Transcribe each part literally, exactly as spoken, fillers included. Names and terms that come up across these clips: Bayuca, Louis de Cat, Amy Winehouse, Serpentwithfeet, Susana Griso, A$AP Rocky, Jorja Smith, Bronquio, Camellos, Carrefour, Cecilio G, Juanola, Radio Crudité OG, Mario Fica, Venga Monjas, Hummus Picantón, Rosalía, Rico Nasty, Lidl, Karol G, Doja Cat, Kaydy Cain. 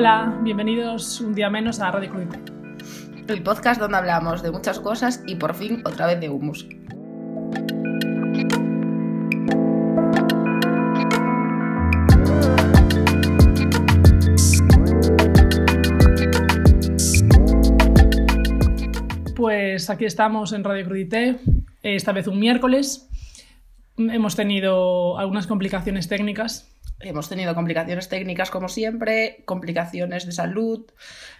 Hola, bienvenidos un día menos a Radio Crudité, el podcast donde hablamos de muchas cosas y por fin otra vez de hummus. Pues aquí estamos en Radio Crudité, esta vez un miércoles. Hemos tenido algunas complicaciones técnicas. Hemos tenido complicaciones técnicas como siempre, complicaciones de salud.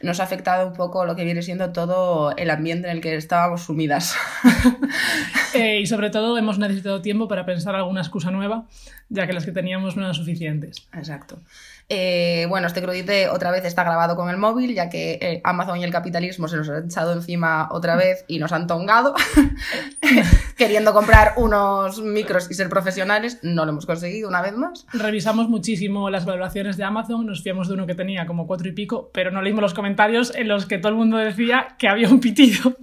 Nos ha afectado un poco lo que viene siendo todo el ambiente en el que estábamos sumidas. eh, y sobre todo hemos necesitado tiempo para pensar alguna excusa nueva, ya que las que teníamos no eran suficientes. Exacto. Eh, bueno, este crudité otra vez está grabado con el móvil, ya que eh, Amazon y el capitalismo se nos han echado encima otra vez y nos han tongado. Queriendo comprar unos micros y ser profesionales, no lo hemos conseguido una vez más. Revisamos muchísimo las valoraciones de Amazon, nos fiamos de uno que tenía como cuatro y pico, pero no leímos los comentarios en los que todo el mundo decía que había un pitido.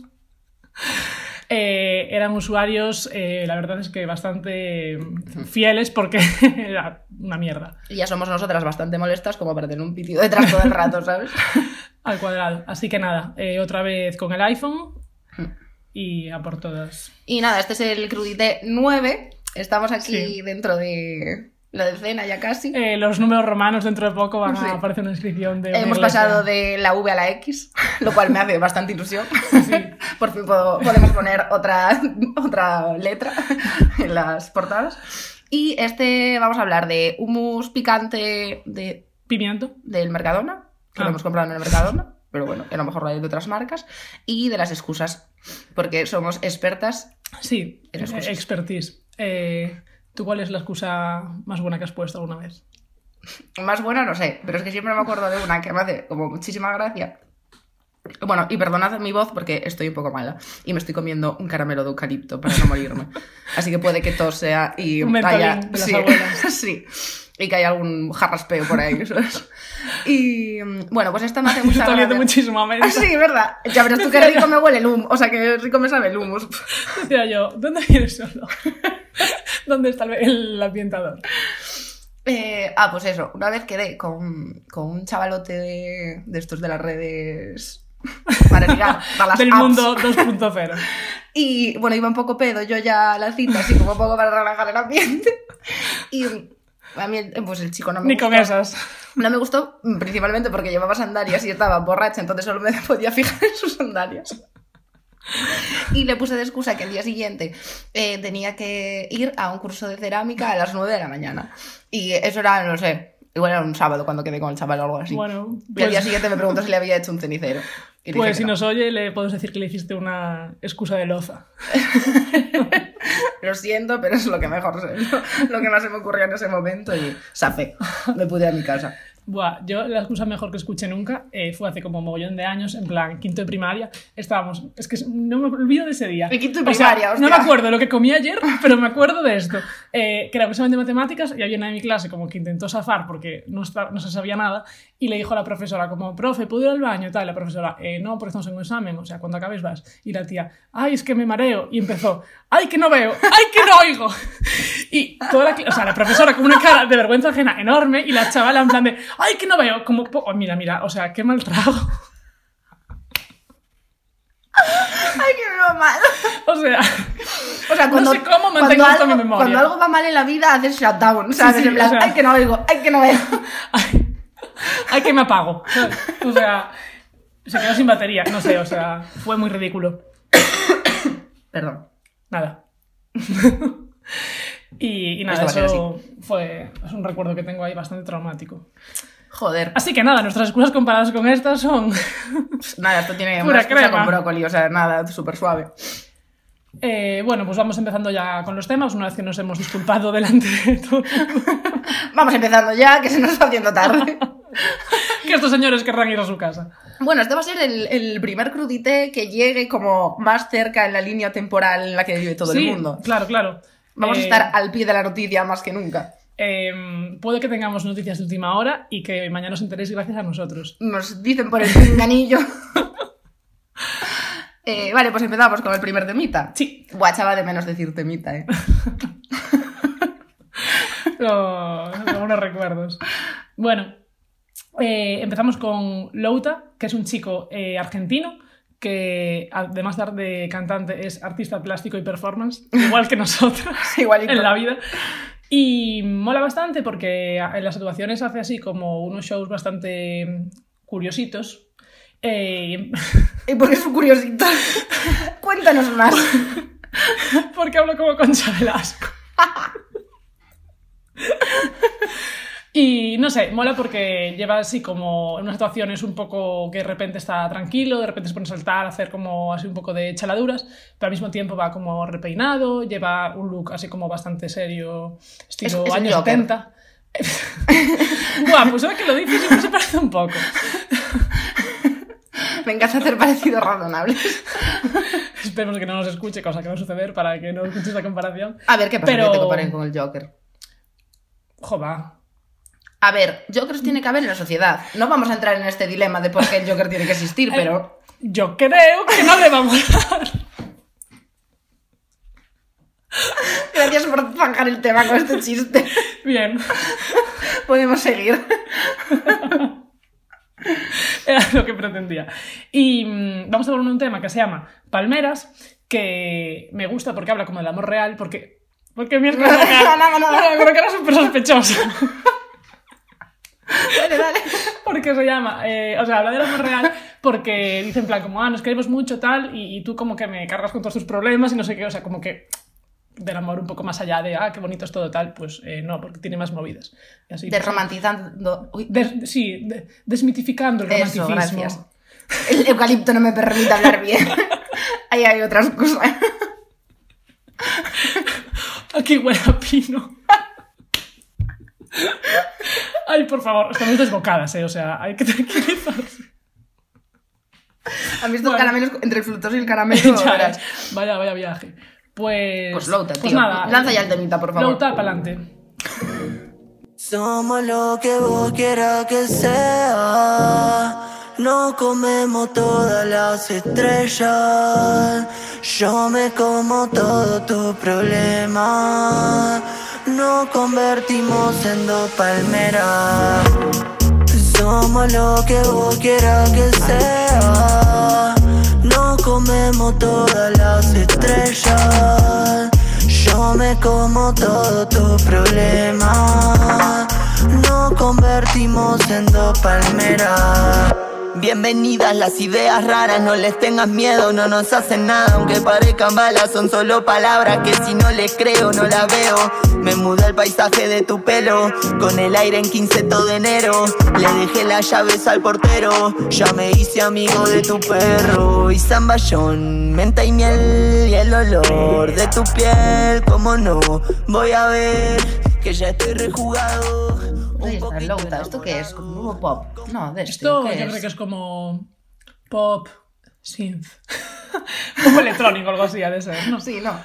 Eh, eran usuarios, eh, la verdad es que bastante fieles porque era una mierda. Y ya somos nosotras bastante molestas como para tener un pitido detrás todo el rato, ¿sabes? Al cuadrado. Así que nada, eh, otra vez con el iPhone y a por todas. Y nada, este es el crudité nueve, estamos aquí sí. Dentro de... la decena ya casi. Eh, los números romanos dentro de poco van sí. a aparecer una inscripción de... Hemos pasado de la V a la X, lo cual me hace bastante ilusión. Sí. Por fin puedo, podemos poner otra, otra letra en las portadas. Y este vamos a hablar de hummus picante de... Pimiento. Del Mercadona, que ah. lo hemos comprado en el Mercadona. Pero bueno, a lo mejor hay de otras marcas. Y de las excusas, porque somos expertas. Sí, en excusas. Expertise. Eh... ¿Tú cuál es la excusa más buena que has puesto alguna vez? Más buena no sé, pero es que siempre me acuerdo de una que me hace como muchísima gracia. Bueno, y perdonad mi voz porque estoy un poco mala y me estoy comiendo un caramelo de eucalipto para no morirme. Así que puede que todo sea y un haya... de las sí, abuelas. Sí, y que haya algún jarraspeo por ahí, ¿sabes? Y bueno, pues esta me hace mucha gracia. Está muchísimo a menos. Ah, sí, verdad. Ya verás tú que rico me huele el hummus, o sea, que rico me sabe el hummus. Decía yo, ¿dónde vienes solo? ¿Dónde está el ambientador? Eh, ah, pues eso. Una vez quedé con, con un chavalote de, de estos de las redes para ligar, para las del apps. Mundo dos punto cero. Y bueno, iba un poco pedo yo ya a la cita, así como un poco para relajar el ambiente. Y a mí, pues el chico no me Ni gustó. Ni con esas. No me gustó principalmente porque llevaba sandalias y estaba borracha, entonces solo me podía fijar en sus sandalias. Y le puse de excusa que el día siguiente eh, tenía que ir a un curso de cerámica a las nueve de la mañana. Y eso era, no sé, igual era un sábado cuando quedé con el chaval o algo así. Bueno, pues... Y el día siguiente me preguntó si le había hecho un cenicero. Y pues si no. Nos oye, le podemos decir que le hiciste una excusa de loza. Lo siento, pero es lo que mejor sé, lo que más se me ocurrió en ese momento y sapé, me pude a mi casa. Buah, yo la excusa mejor que escuché nunca eh, fue hace como mogollón de años, en plan, quinto de primaria, estábamos, es que no me olvido de ese día. El quinto de primaria, o sea, no me acuerdo lo que comí ayer, pero me acuerdo de esto, eh, que era precisamente matemáticas y había una de mi clase como que intentó zafar porque no, está, no se sabía nada y le dijo a la profesora como, profe, ¿puedo ir al baño? Tal, la profesora, eh, no, porque estamos en un examen, o sea, cuando acabes vas. Y la tía, ay, es que me mareo. Y empezó, ay, que no veo, ay, que no oigo. Y toda la, o sea, la profesora con una cara de vergüenza ajena enorme y la chavala en plan de... ¡Ay, que no veo! Como... Oh, mira, mira, o sea, qué mal trago. ¡Ay, que me va mal! O sea, o sea cuando, no sé cómo mantengo esto en mi memoria. Cuando algo va mal en la vida, haces shutdown, ¿sabes? Sí, sí, en plan, o sea, ¡ay, que no oigo! ¡Ay, que no veo! ¡Ay, ay que me apago! O sea, se quedó sin batería, no sé, o sea, fue muy ridículo. Perdón. Nada. Y, y nada, eso, eso fue, es un recuerdo que tengo ahí bastante traumático. Joder. Así que nada, nuestras excusas comparadas con estas son... Nada, esto tiene pura una excusa crema. Con brócoli, o sea, nada, súper suave. Eh, bueno, pues vamos empezando ya con los temas, una vez que nos hemos disculpado delante de todo. Vamos empezando ya, que se nos está haciendo tarde. Que estos señores querrán ir a su casa. Bueno, este va a ser el, el primer crudité que llegue como más cerca en la línea temporal en la que vive todo sí, el mundo. claro, claro. Vamos a estar eh, al pie de la noticia más que nunca. Eh, puede que tengamos noticias de última hora y que mañana os enteréis gracias a nosotros. Nos dicen por el pinganillo. eh, vale, pues empezamos con el primer temita. Sí. Guachaba de menos decir temita, ¿eh? No, algunos recuerdos. Bueno, Eh, empezamos con Louta, que es un chico eh, argentino, que además de cantante es artista plástico y performance, igual que nosotros en la vida. Y mola bastante porque en las actuaciones hace así como unos shows bastante curiositos. Eh... ¿Y por qué es un curiosito? Cuéntanos más. Porque hablo como Concha Velasco. Y no sé, mola porque lleva así como en unas situaciones un poco que de repente está tranquilo, de repente se pone a saltar, a hacer como así un poco de chaladuras, pero al mismo tiempo va como repeinado, lleva un look así como bastante serio, estilo es, es años setenta. Guau, pues ahora que lo dices siempre se parece un poco. Me encanta hacer parecidos razonables. Esperemos que no nos escuche, cosa que va a suceder para que no escuche esta comparación. A ver, ¿qué pasa pero... que te comparen con el Joker? Jova. A ver, Jokers tiene que haber en la sociedad. No vamos a entrar en este dilema de por qué el Joker tiene que existir, pero... Yo creo que no le vamos a dar. Gracias por zanjar el tema con este chiste. Bien. Podemos seguir. Era lo que pretendía. Y vamos a hablar de un tema que se llama Palmeras, que me gusta porque habla como del amor real, porque... Porque mierda... No, no, no, no. Creo que era súper sospechoso. Dale, dale. Porque se llama, eh, o sea, habla de lo más real porque dice en plan como, ah, nos queremos mucho tal y, y tú como que me cargas con todos tus problemas y no sé qué, o sea, como que del amor un poco más allá de, ah, qué bonito es todo tal, pues eh, no, porque tiene más movidas. Así, desromantizando. Uy. Des, sí, de, desmitificando el romanticismo. Eso, gracias. El eucalipto no me permite hablar bien. Ahí hay otras cosas. Aquí huele a pino. Ay, por favor, estamos desbocadas, ¿eh? O sea, hay que tranquilizarse. ¿Han visto bueno, caramelos entre el fructoso y el caramelo? Vaya, vaya viaje. Pues... Pues Louta, tío. Pues nada, lanza ya el temita, por favor. Louta, pa'lante. Somos lo que vos quieras que sea. No comemos todas las estrellas. Yo me como todo tu problema. Nos convertimos en dos palmeras. Somos lo que vos quieras que sea. Nos comemos todas las estrellas. Yo me como todo tu problema. Nos convertimos en dos palmeras. Bienvenidas las ideas raras, no les tengas miedo, no nos hacen nada. Aunque parezcan balas, son solo palabras que si no les creo, no las veo. Me mudé al paisaje de tu pelo, con el aire en quinceto de enero. Le dejé las llaves al portero, ya me hice amigo de tu perro. Y zamballón, menta y miel, y el olor de tu piel, cómo no. Voy a ver que ya estoy rejugado. Esta, Louta, ¿esto qué es? ¿Como pop? No, de esto. Esto yo creo que es como pop synth. Como electrónico, algo así, ha de ser, ¿no? Sí, no.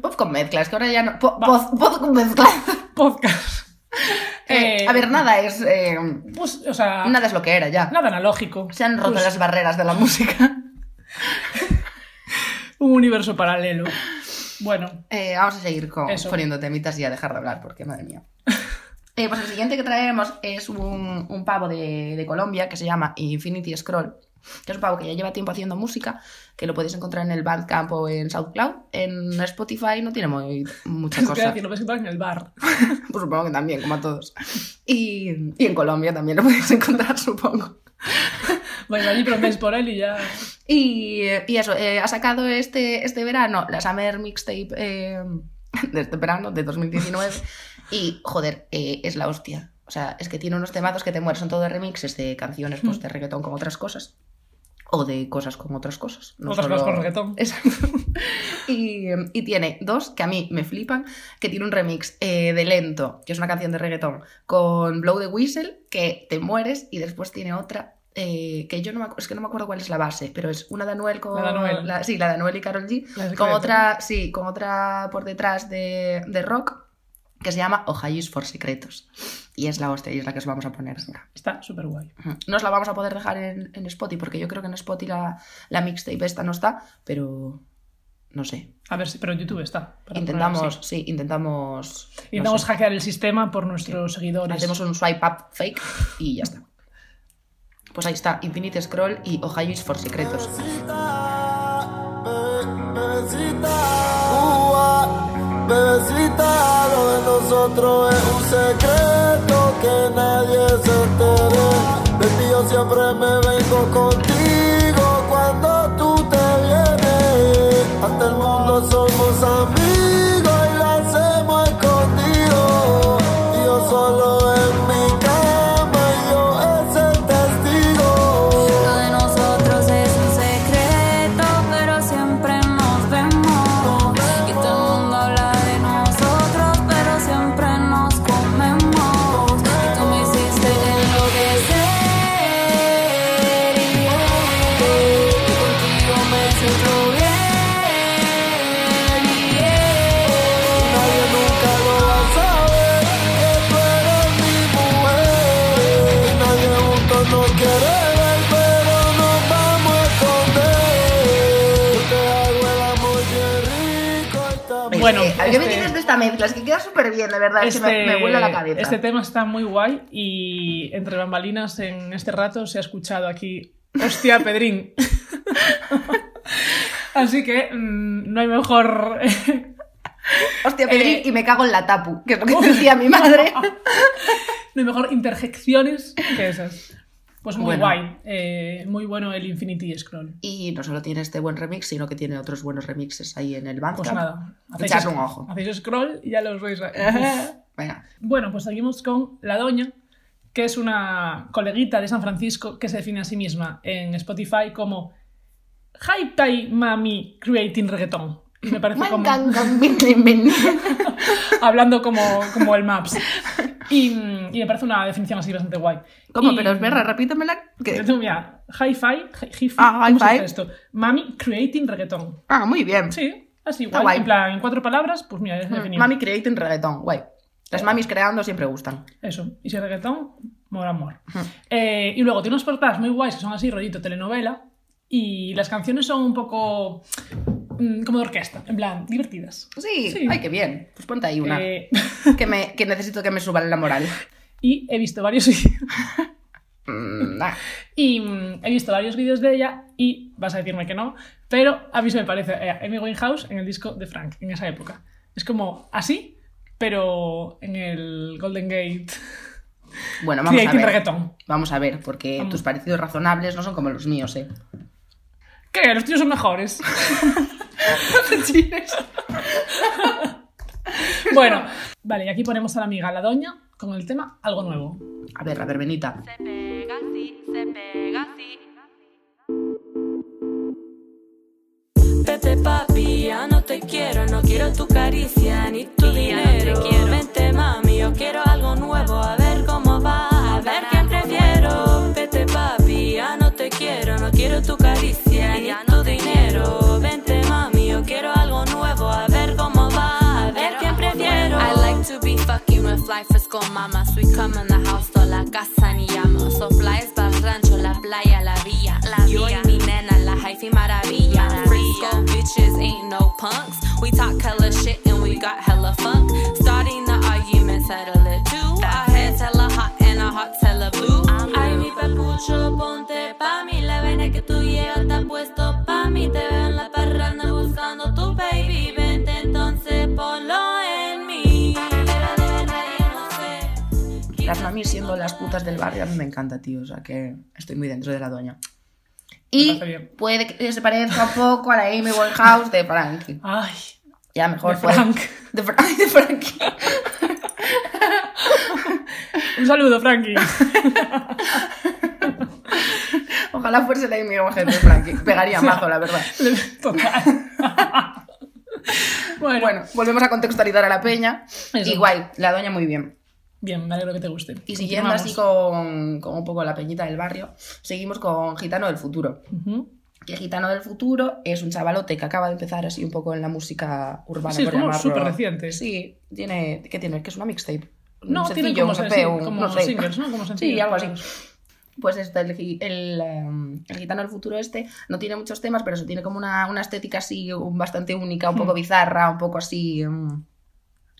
Pop con mezclas, que ahora ya no. Pop, pop, pop con mezclas. Podcast. Eh, eh, a ver, nada es. Eh, pues, o sea. Nada es lo que era ya. Nada analógico. Se han roto pues, las barreras de la música. Un universo paralelo. Bueno. Eh, vamos a seguir con, poniendo temitas y a dejar de hablar, porque madre mía. Eh, pues el siguiente que traemos es un, un pavo de, de Colombia que se llama Infinity Scroll, que es un pavo que ya lleva tiempo haciendo música, que lo podéis encontrar en el Bandcamp o en SoundCloud. En Spotify no tiene muy, muchas cosas. Es que lo podéis encontrar en el bar. Pues supongo que también, como a todos. Y, y en Colombia también lo podéis encontrar, supongo. Bueno, allí proméis por él y ya... Y, y eso, eh, ha sacado este, este verano la Summer Mixtape eh, de este verano, de dos mil diecinueve... Y, joder, eh, es la hostia. O sea, es que tiene unos temazos que te mueres. Son todos remixes de canciones pues, de reggaetón con otras cosas. O de cosas con otras cosas. No otras solo... cosas con reggaetón. Exacto. Y, y tiene dos que a mí me flipan. Que tiene un remix eh, de Lento, que es una canción de reggaetón, con Blow the Whistle, que te mueres. Y después tiene otra... Eh, que yo no me acuerdo, es que no me acuerdo cuál es la base, pero es una de Anuel con la de la, sí, la de Anuel y Karol G, la con otra, sí, con otra por detrás de, de rock, que se llama Ohayus for Secretos. Y es la hostia, y es la que os vamos a poner ahora. Está súper guay. No os la vamos a poder dejar en, en Spotify, porque yo creo que en Spotify la, la mixtape esta no está, pero no sé. A ver, si, pero en YouTube está. Intentamos, poner, sí. sí, intentamos... Intentamos no sé. hackear el sistema por nuestros sí. seguidores. Hacemos un swipe up fake y ya está. Pues ahí está, Infinity Scroll y Afrojuice for Secretos. Bebecita, lo de nosotros es un secreto que nadie se entere. De ti yo siempre me vengo contigo cuando tú te vienes. Ante el mundo somos amigos y lo hacemos escondido. Y yo solo en mi cama y yo es el testigo. Lo de nosotros es un secreto, pero siempre nos vemos. Y todo el mundo habla de nosotros, pero siempre nos comemos. Y tú me hiciste enloquecer y eh, y contigo me siento bien y eh, nadie nunca lo va a saber que tú eres mi mujer. Y nadie juntos nos quiere ver, pero nos vamos a esconder. Yo te hago el amor bien rico esta noche. Bueno, Eh, ¿qué me este- dices de esta mezcla? Es que queda súper bien, de verdad, es que me, me vuela la cabeza. Este tema está muy guay y entre bambalinas en este rato se ha escuchado aquí, hostia, Pedrín. Así que mm, no hay mejor... Hostia, Pedrín, Eh, y me cago en la tapu, que es lo que decía mi madre. no hay mejor interjecciones que esas. Pues muy Bueno. guay, eh, muy bueno el Infinity Scroll. Y no solo tiene este buen remix, sino que tiene otros buenos remixes ahí en el Bandcamp. Pues nada, Echadle un ojo. hacéis scroll y ya los veis ahí. Venga. Bueno, pues seguimos con La Doña, que es una coleguita de San Francisco que se define a sí misma en Spotify como Hype Time Mami Creating Reggaeton. Y me parece como... hablando como, como el Maps. Y, mm, y me parece una definición así bastante guay. ¿Cómo? Y- Pero es verdad, repítemela. que- Tú, mira, hi-fi, hi- hi-fi, Ah, ¿cómo se hi-fi. dice esto? Mami creating reggaetón. Ah, muy bien. Sí, así Está guay. guay. En plan, en cuatro palabras, pues mira, es definido. Mami creating reggaetón, guay. Las mamis creando siempre gustan. Eso. Y si es reggaetón, more amor. Eh, y luego tiene unas portadas muy guays que son así, rollito telenovela. Y las canciones son un poco mm, como de orquesta, en plan, divertidas. Sí, Sí. ay, qué bien. Pues ponte ahí una. Eh, Que, me, que necesito que me suban la moral. y he visto varios Mm, nah. Y mm, he visto varios vídeos de ella y vas a decirme que no, pero a mí se me parece eh, Amy Winehouse en el disco de Frank, en esa época. Es como así, pero en el Golden Gate Bueno, vamos a creating ver. reggaeton. Vamos a ver, porque Vamos. tus parecidos razonables no son como los míos, ¿eh? ¿Qué? Los tuyos son mejores. Bueno, vale, y aquí ponemos a la amiga, la doña, con el tema Algo Nuevo. A ver, a ver, Benita. Se pega así, se pega así. Vete papi, ya no te quiero, no quiero tu caricia ni tu dinero. Vente mami, yo quiero algo nuevo, a ver cómo va, a ver quién prefiero. Vete papi, ya no te quiero, no quiero tu caricia ni tu dinero. Vente mami, yo quiero algo nuevo, a ver cómo va, a ver quién prefiero. I like to be fucking with life is con mamas. We come in the house, toda la casa ni llama. So fly es para rancho, la playa, la villa. Yo y mi nena, la hyphy maravilla. Frisco bitches ain't no punks. We talk hella shit and we got hella funk. Starting the argument, settle it too. Our heads hella hot and our hearts hella blue. Ay, mi papucho, ponte pa' mí. La vaina que tú llevas está puesto pa' mí. Te veo en la parranda buscando tu baby. Vente entonces, ponlo en mí. Pero de verdad yo no sé. Las mamis siendo las putas del barrio, a mí me encanta, tío. O sea que estoy muy dentro de la doña. Me Y parece bien. puede que se parezca un poco a la Amy Winehouse de Frankie. Ay, Ya mejor de fue. Frank. De, Fra- de Frankie. Un saludo, Frankie. Ojalá fuese la Amy Winehouse de Frankie. Pegaría mazo, la verdad. Total. Bueno, Bueno, volvemos a contextualizar a la peña. Eso. Y guay, la doña muy bien. bien, me alegro que te guste. Y siguiendo así Continuamos. con, con un poco la peñita del barrio, seguimos con Gitano del Futuro. Ujú. Que Gitano del Futuro es un chavalote que acaba de empezar así un poco en la música urbana. Sí, es por como llamarlo. súper reciente. Sí, tiene, ¿qué tiene? Que es una mixtape. Un No, tienen sencillo, como, un E P, sí, un- como no sé. singles, ¿no? Como sencillos, algo así. claro. Pues este, el, gi- el, em, el Gitano del Futuro este no tiene muchos temas, pero eso tiene como una, una estética así un- bastante única, un poco bizarra, un poco así em,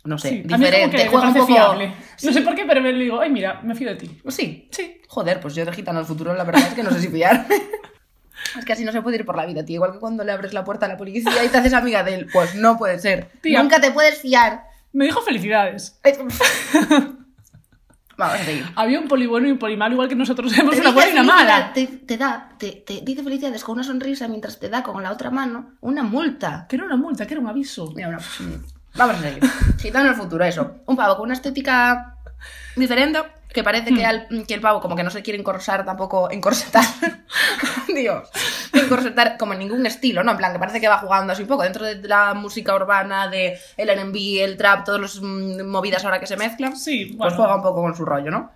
no sé, sí, diferente, juega un poco... Fiable. Sí. No sé por qué, pero le digo, ay, mira, me fío de ti. Sí, sí. Joder, pues yo de Gitano del Futuro la verdad es que no sé si fiar. Es que así no se puede ir por la vida, tío. Igual que cuando le abres la puerta a la policía y te haces amiga de él. Pues no puede ser. Tía, nunca te puedes fiar. Me dijo felicidades. Vamos a seguir. Había un poli bueno y un poli malo, igual que nosotros hemos una buena y una mala. Te, te da, te, te dice felicidades con una sonrisa mientras te da con la otra mano una multa. Que era una multa, que era un aviso. Mira, una... Vamos a seguir. Gitano del Futuro, eso. Un pavo con una estética diferente. Que parece que, al, que el pavo como que no se quiere encorsar tampoco, encorsetar, Dios, encorsetar como en ningún estilo, ¿no? En plan, que parece que va jugando así un poco dentro de la música urbana, de el R and B, el trap, todas las mm, movidas ahora que se mezclan. Sí, bueno. Pues juega un poco con su rollo, ¿no?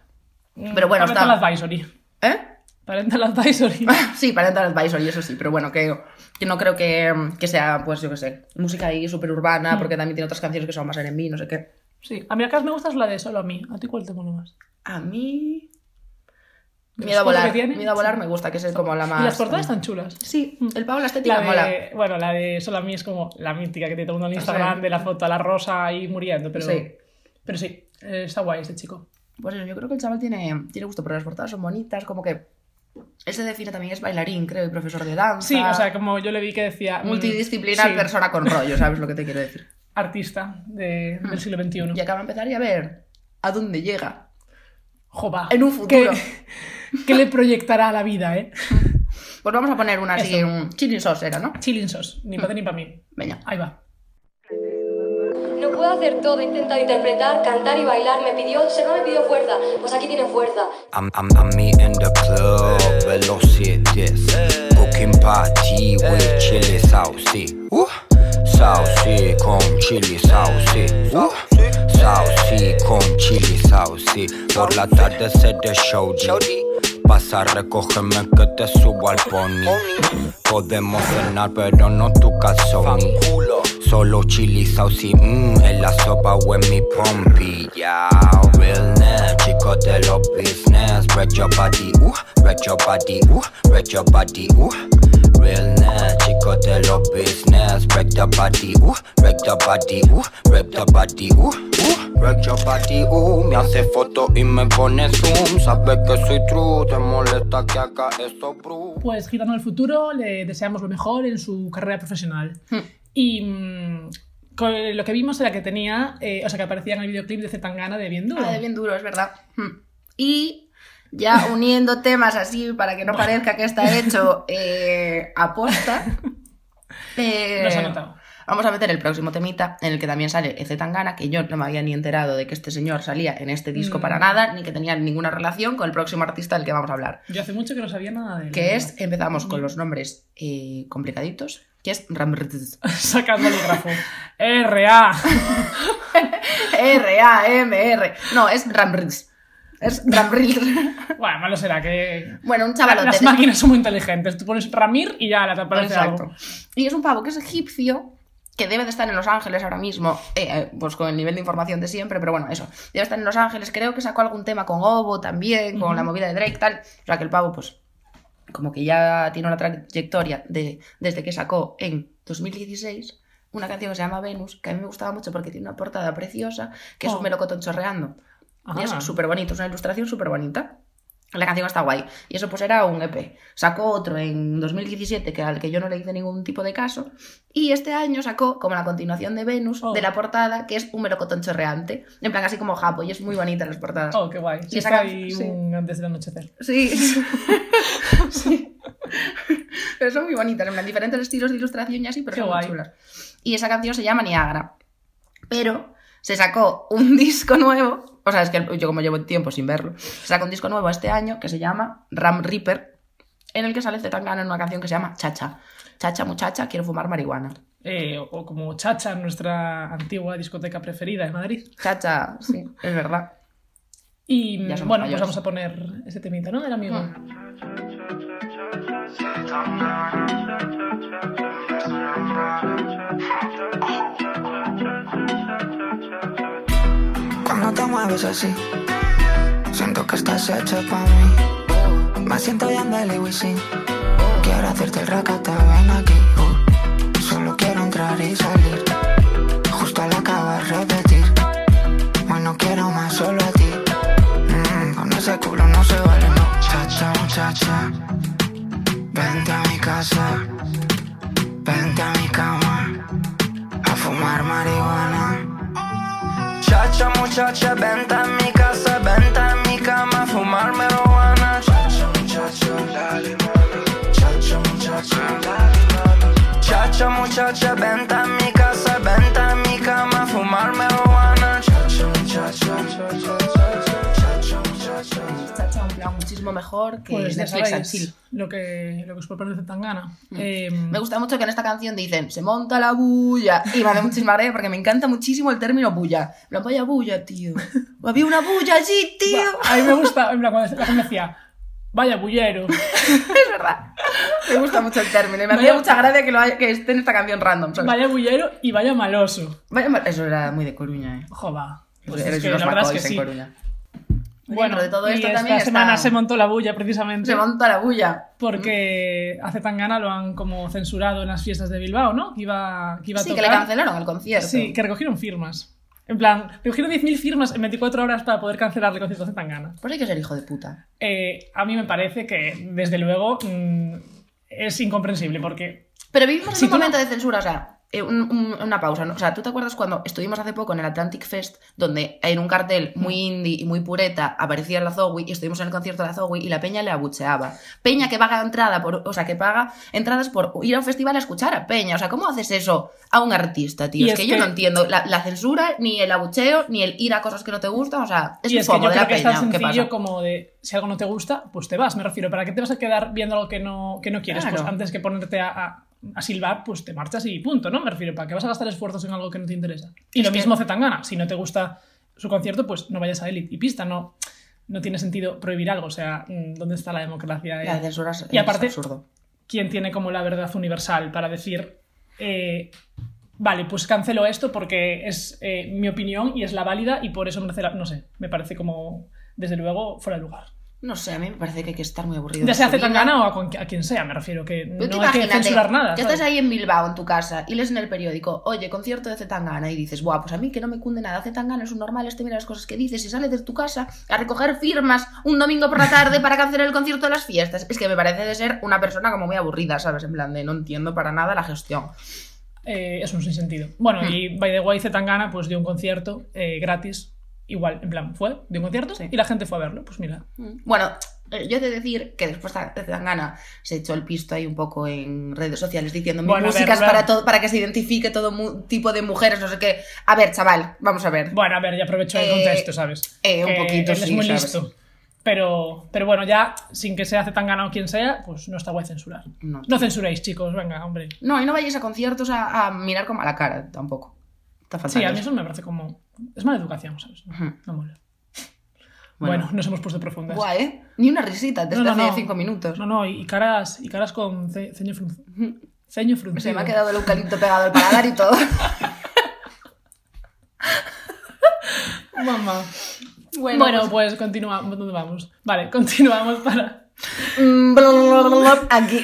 Pero bueno, está... Parental Advisory. ¿Eh? Parental Advisory. Sí, Parental Advisory, eso sí, pero bueno, que, que no creo que, que sea, pues yo qué sé, música ahí súper urbana, mm. porque también tiene otras canciones que son más R and B, no sé qué. Sí, a mí acá me gusta es la de Solo a mí. ¿A ti cuál te mola más? A mí... Miedo a volar. Miedo a volar me gusta, que es como la más... Y las portadas están chulas. Sí, el pavo la estética la de... mola. Bueno, la de Solo a mí es como la mítica que te todo en Instagram, sí. De la foto a la rosa y muriendo, pero sí, pero sí, está guay este chico. Pues eso, yo creo que el chaval tiene, tiene gusto, pero las portadas son bonitas, como que... Él se define también, es bailarín, creo, y profesor de danza. Sí, o sea, como yo le vi que decía... Multidisciplinar, sí. Persona con rollo, ¿sabes lo que te quiero decir? Artista de, del siglo veintiuno. Y acaba de empezar y a ver a dónde llega. Jova. En un futuro. ¿Qué le proyectará a la vida, eh? Pues vamos a poner una eso. Así, un chilling sauce era, ¿no? Chilling sauce, ni para ti ni para mí. Venga, ahí va. No puedo hacer todo, he intentado interpretar, cantar y bailar. Me pidió, se no me pidió fuerza, pues aquí tienen fuerza. I'm, I'm, I'm me in the club, velocities, cooking party with chili sauce. Uh. Saucy con chili saucy, uh, saucy con chili saucy. Por la tarde se de showdy, pasa recógeme que te subo al pony. Podemos cenar pero no tu calzoni. Solo chili saucy, mmm, en la sopa o en mi pompi. Yeah, realness, chicos de los business. Red your body, uh, red your body, uh, red your body, uh. Realness, chicos de los business. Red the body, uh, red the body, uh, red the body, uh, uh. Red your body, uh, me hace foto y me pone zoom. Sabes que soy true, te molesta que haga esto, bro. Pues Gitano del Futuro, le deseamos lo mejor en su carrera profesional. Hmm. Y mmm, con lo que vimos era que tenía, eh, o sea, que aparecía en el videoclip de C. Tangana de Bien Duro. Ah, de Bien Duro, es verdad. Y ya uniendo temas así para que no parezca que está hecho eh, aposta. Eh, Nos ha notado. Vamos a meter el próximo temita en el que también sale C. Tangana, que yo no me había ni enterado de que este señor salía en este disco mm. para nada, ni que tenía ninguna relación con el próximo artista del que vamos a hablar. Yo hace mucho que no sabía nada de él. Que es, empezamos con los nombres eh, complicaditos. Que es Ramriddlz. Saca el bolígrafo. R A R A M R. No, es Ramriddlz. Es Ramriddlz. Bueno, malo será que... Bueno, un chavalote. Las máquinas son muy inteligentes. Tú pones Ramir y ya la te aparece exacto. Algo. Y es un pavo que es egipcio, que debe de estar en Los Ángeles ahora mismo, eh, pues con el nivel de información de siempre, pero bueno, eso. Debe estar en Los Ángeles. Creo que sacó algún tema con Ovo también, con uh-huh. la movida de Drake, tal. O sea, que el pavo, pues... como que ya tiene una trayectoria de, desde que sacó en dos mil dieciséis una canción que se llama Venus, que a mí me gustaba mucho porque tiene una portada preciosa, que oh. es un melocotón chorreando. Ajá. Y es súper bonito, es una ilustración súper bonita. La canción está guay. Y eso pues era un E P. Sacó otro en dos mil diecisiete, que al que yo no le hice ningún tipo de caso. Y este año sacó como la continuación de Venus, oh. de la portada, que es un melocotón chorreante. En plan así como japo, y es muy bonita las portadas. Oh, qué guay. Y está ahí sí. un antes del anochecer. Sí. Sí. Pero son muy bonitas, en plan diferentes estilos de ilustración y así, pero qué son guay. Muy chulas. Y esa canción se llama Niágara. Pero se sacó un disco nuevo... O sea, es que yo como llevo tiempo sin verlo, saca un disco nuevo este año que se llama Ram Reaper, en el que sale C. Tangana en una canción que se llama Chacha. Chacha, muchacha, quiero fumar marihuana. Eh, o, o como Chacha, nuestra antigua discoteca preferida en Madrid. Chacha, sí, es verdad. Y bueno, mayores. Pues vamos a poner ese temita, ¿no? Del amigo. Mm. Cuando te mueves así, siento que estás hecho pa' mí. Me siento ya en Belly Wisin. Quiero hacerte el racata, ven aquí. uh. Solo quiero entrar y salir, justo al acabar repetir. muchacha, vente a mi casa, vente a mi cama, a fumar marihuana. Chacha, muchacha, vente a mi casa, vente a mi cama, a fumar marihuana. Chacha, muchacha, dale, mami. Chacha, muchacha, dale, mami. Chacha, muchacha, vente a mi casa, vente a mi cama, a fumar marihuana. Chacha, muchacha, chacha, chacha. Está un plan muchísimo mejor que pues Netflix and Chill. Lo que, lo que os propone C. Tangana. Mm. Eh, me gusta mucho que en esta canción dicen se monta la bulla. Y me hace muchísima gracia porque me encanta muchísimo el término bulla. La vaya bulla, tío. Había una bulla allí, tío. Va, a mí me gusta, en plan, cuando la gente decía vaya bullero. Es verdad. Me gusta mucho el término. Y me hacía mucha gracia que, lo haya, que esté en esta canción random. ¿Sabes? Vaya bullero y vaya maloso. Vaya mal... Eso era muy de Coruña, eh. Joba. Pues pues es que la verdad es que sí. Coruña. Bueno, de todo esto y también esta semana está... se montó la bulla, precisamente. Se montó la bulla. Porque a C. Tangana lo han como censurado en las fiestas de Bilbao, ¿no? Que iba, que iba a sí, tocar. Que le cancelaron el concierto. Sí, que recogieron firmas. En plan, recogieron diez mil firmas en veinticuatro horas para poder cancelarle el concierto a C. Tangana. Pues hay que ser hijo de puta. Eh, a mí me parece que, desde luego, mmm, es incomprensible porque... Pero vivimos en si un momento no... de censura, o sea... Eh, un, un, una pausa, ¿no? O sea, ¿tú te acuerdas cuando estuvimos hace poco en el Atlantic Fest donde en un cartel muy indie y muy pureta aparecía La Zowi y estuvimos en el concierto de La Zowi y la peña le abucheaba? Peña que paga entrada por, o sea, que paga entradas por ir a un festival a escuchar a peña. O sea, ¿cómo haces eso a un artista, tío? Es, es que, que yo no entiendo la, la censura, ni el abucheo, ni el ir a cosas que no te gustan. O sea, es un poco de la peña. Y es que yo creo que es tan sencillo como de si algo no te gusta, pues te vas, me refiero. ¿Para qué te vas a quedar viendo algo que no, que no quieres? Claro. Pues antes que ponerte a... a... a silbar, pues te marchas y punto, ¿no? Me refiero, ¿para qué vas a gastar esfuerzos en algo que no te interesa? Y es lo mismo C. Tangana, si no te gusta su concierto, pues no vayas a él y pista, no, no tiene sentido prohibir algo, o sea, ¿dónde está la democracia? La censura es, y aparte, es absurdo. ¿Quién tiene como la verdad universal para decir, eh, vale, pues cancelo esto porque es eh, mi opinión y es la válida y por eso merece la... No sé, me parece como, desde luego, fuera de lugar. No sé, a mí me parece que hay que estar muy aburrido. Ya sea C. Tangana o a, con, a quien sea, me refiero, que no hay que censurar nada. Ya estás ahí en Bilbao, en tu casa, y lees en el periódico, oye, concierto de C. Tangana, y dices, buah, pues a mí que no me cunde nada, C. Tangana es un normal, este mira las cosas que dices, y sale de tu casa a recoger firmas un domingo por la tarde para cancelar el concierto de las fiestas. Es que me parece de ser una persona como muy aburrida, ¿sabes? En plan de no entiendo para nada la gestión. Eh, es un sinsentido. Bueno, hmm. y by the way, C. Tangana pues dio un concierto eh, gratis. Igual, en plan, fue de un concierto sí. y la gente fue a verlo, pues mira. Bueno, yo he de decir que después de Tangana se echó el pisto ahí un poco en redes sociales diciendo mis bueno, músicas ver, para, todo, para que se identifique todo mu- tipo de mujeres, no sé qué. A ver, chaval, vamos a ver. Bueno, a ver, ya aprovecho eh, el contexto, ¿sabes? Eh, un poquito, él sí, es muy ¿sabes? Listo. Pero, pero bueno, ya, sin que sea C. Tangana o quien sea, pues no está guay censurar. No, no censuréis, chicos, venga, hombre. No, y no vayáis a conciertos a, a mirar como a la cara, tampoco. Sí, a mí eso me parece como... Es mala educación, ¿sabes? No, no mola. Bueno, bueno, nos hemos puesto profundas. Guay, ¿eh? Ni una risita desde no, no, hace no. cinco minutos. No, no, y caras, y caras con ce, ceño fruncido. Ceño fruncido. Se me ha quedado el eucalipto pegado al paladar y todo. Mamá. Bueno, bueno pues, pues continuamos. ¿Dónde vamos? Vale, continuamos para... Aquí.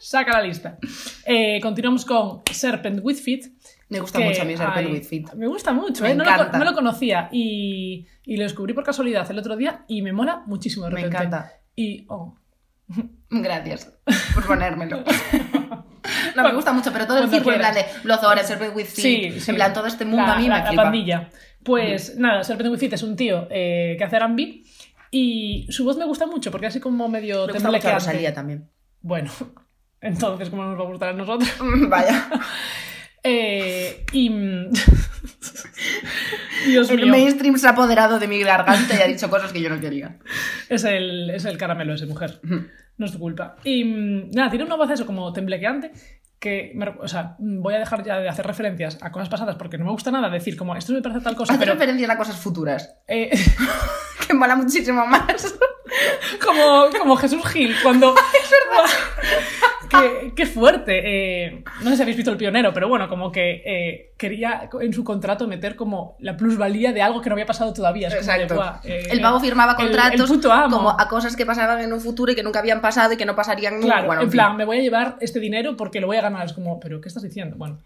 Saca la lista. Eh, continuamos con Serpentwithfeet. Me gusta que, mucho a mí Serpentwithfeet. Me gusta mucho, me eh. no, lo, no lo conocía y, y lo descubrí por casualidad el otro día y me mola muchísimo. De repente. Me encanta. Y, oh. Gracias por ponérmelo. No, me gusta mucho, pero todo el círculo en plan de los horas, Serpentwithfeet, sí, sí. en plan todo este mundo la, a mí la, me flipa. La pandilla. Pues sí. nada, Serpentwithfeet es un tío eh, que hace R and B y su voz me gusta mucho porque así como medio... Me gusta mucho a Rosalía también. Bueno... Entonces, ¿cómo nos va a gustar a nosotros? Vaya. eh, y... Dios mío. El mainstream se ha apoderado de mi garganta y ha dicho cosas que yo no quería. Es el, es el caramelo ese, mujer. No es tu culpa. Y nada, tiene una voz eso como temblequeante que... Me, o sea, voy a dejar ya de hacer referencias a cosas pasadas porque no me gusta nada decir como esto me parece tal cosa, pero... Hacer referencias a cosas futuras. Eh... que mola muchísimo más. como, como Jesús Gil, cuando... Es verdad. Qué, qué fuerte. Eh, no sé si habéis visto El Pionero, pero bueno, como que eh, quería en su contrato meter como la plusvalía de algo que no había pasado todavía. Es exacto. Como de, eh, el pavo firmaba contratos el, el como a cosas que pasaban en un futuro y que nunca habían pasado y que no pasarían nunca. Claro, bueno, en plan, fin. Me voy a llevar este dinero porque lo voy a ganar. Es como, ¿pero qué estás diciendo? Bueno.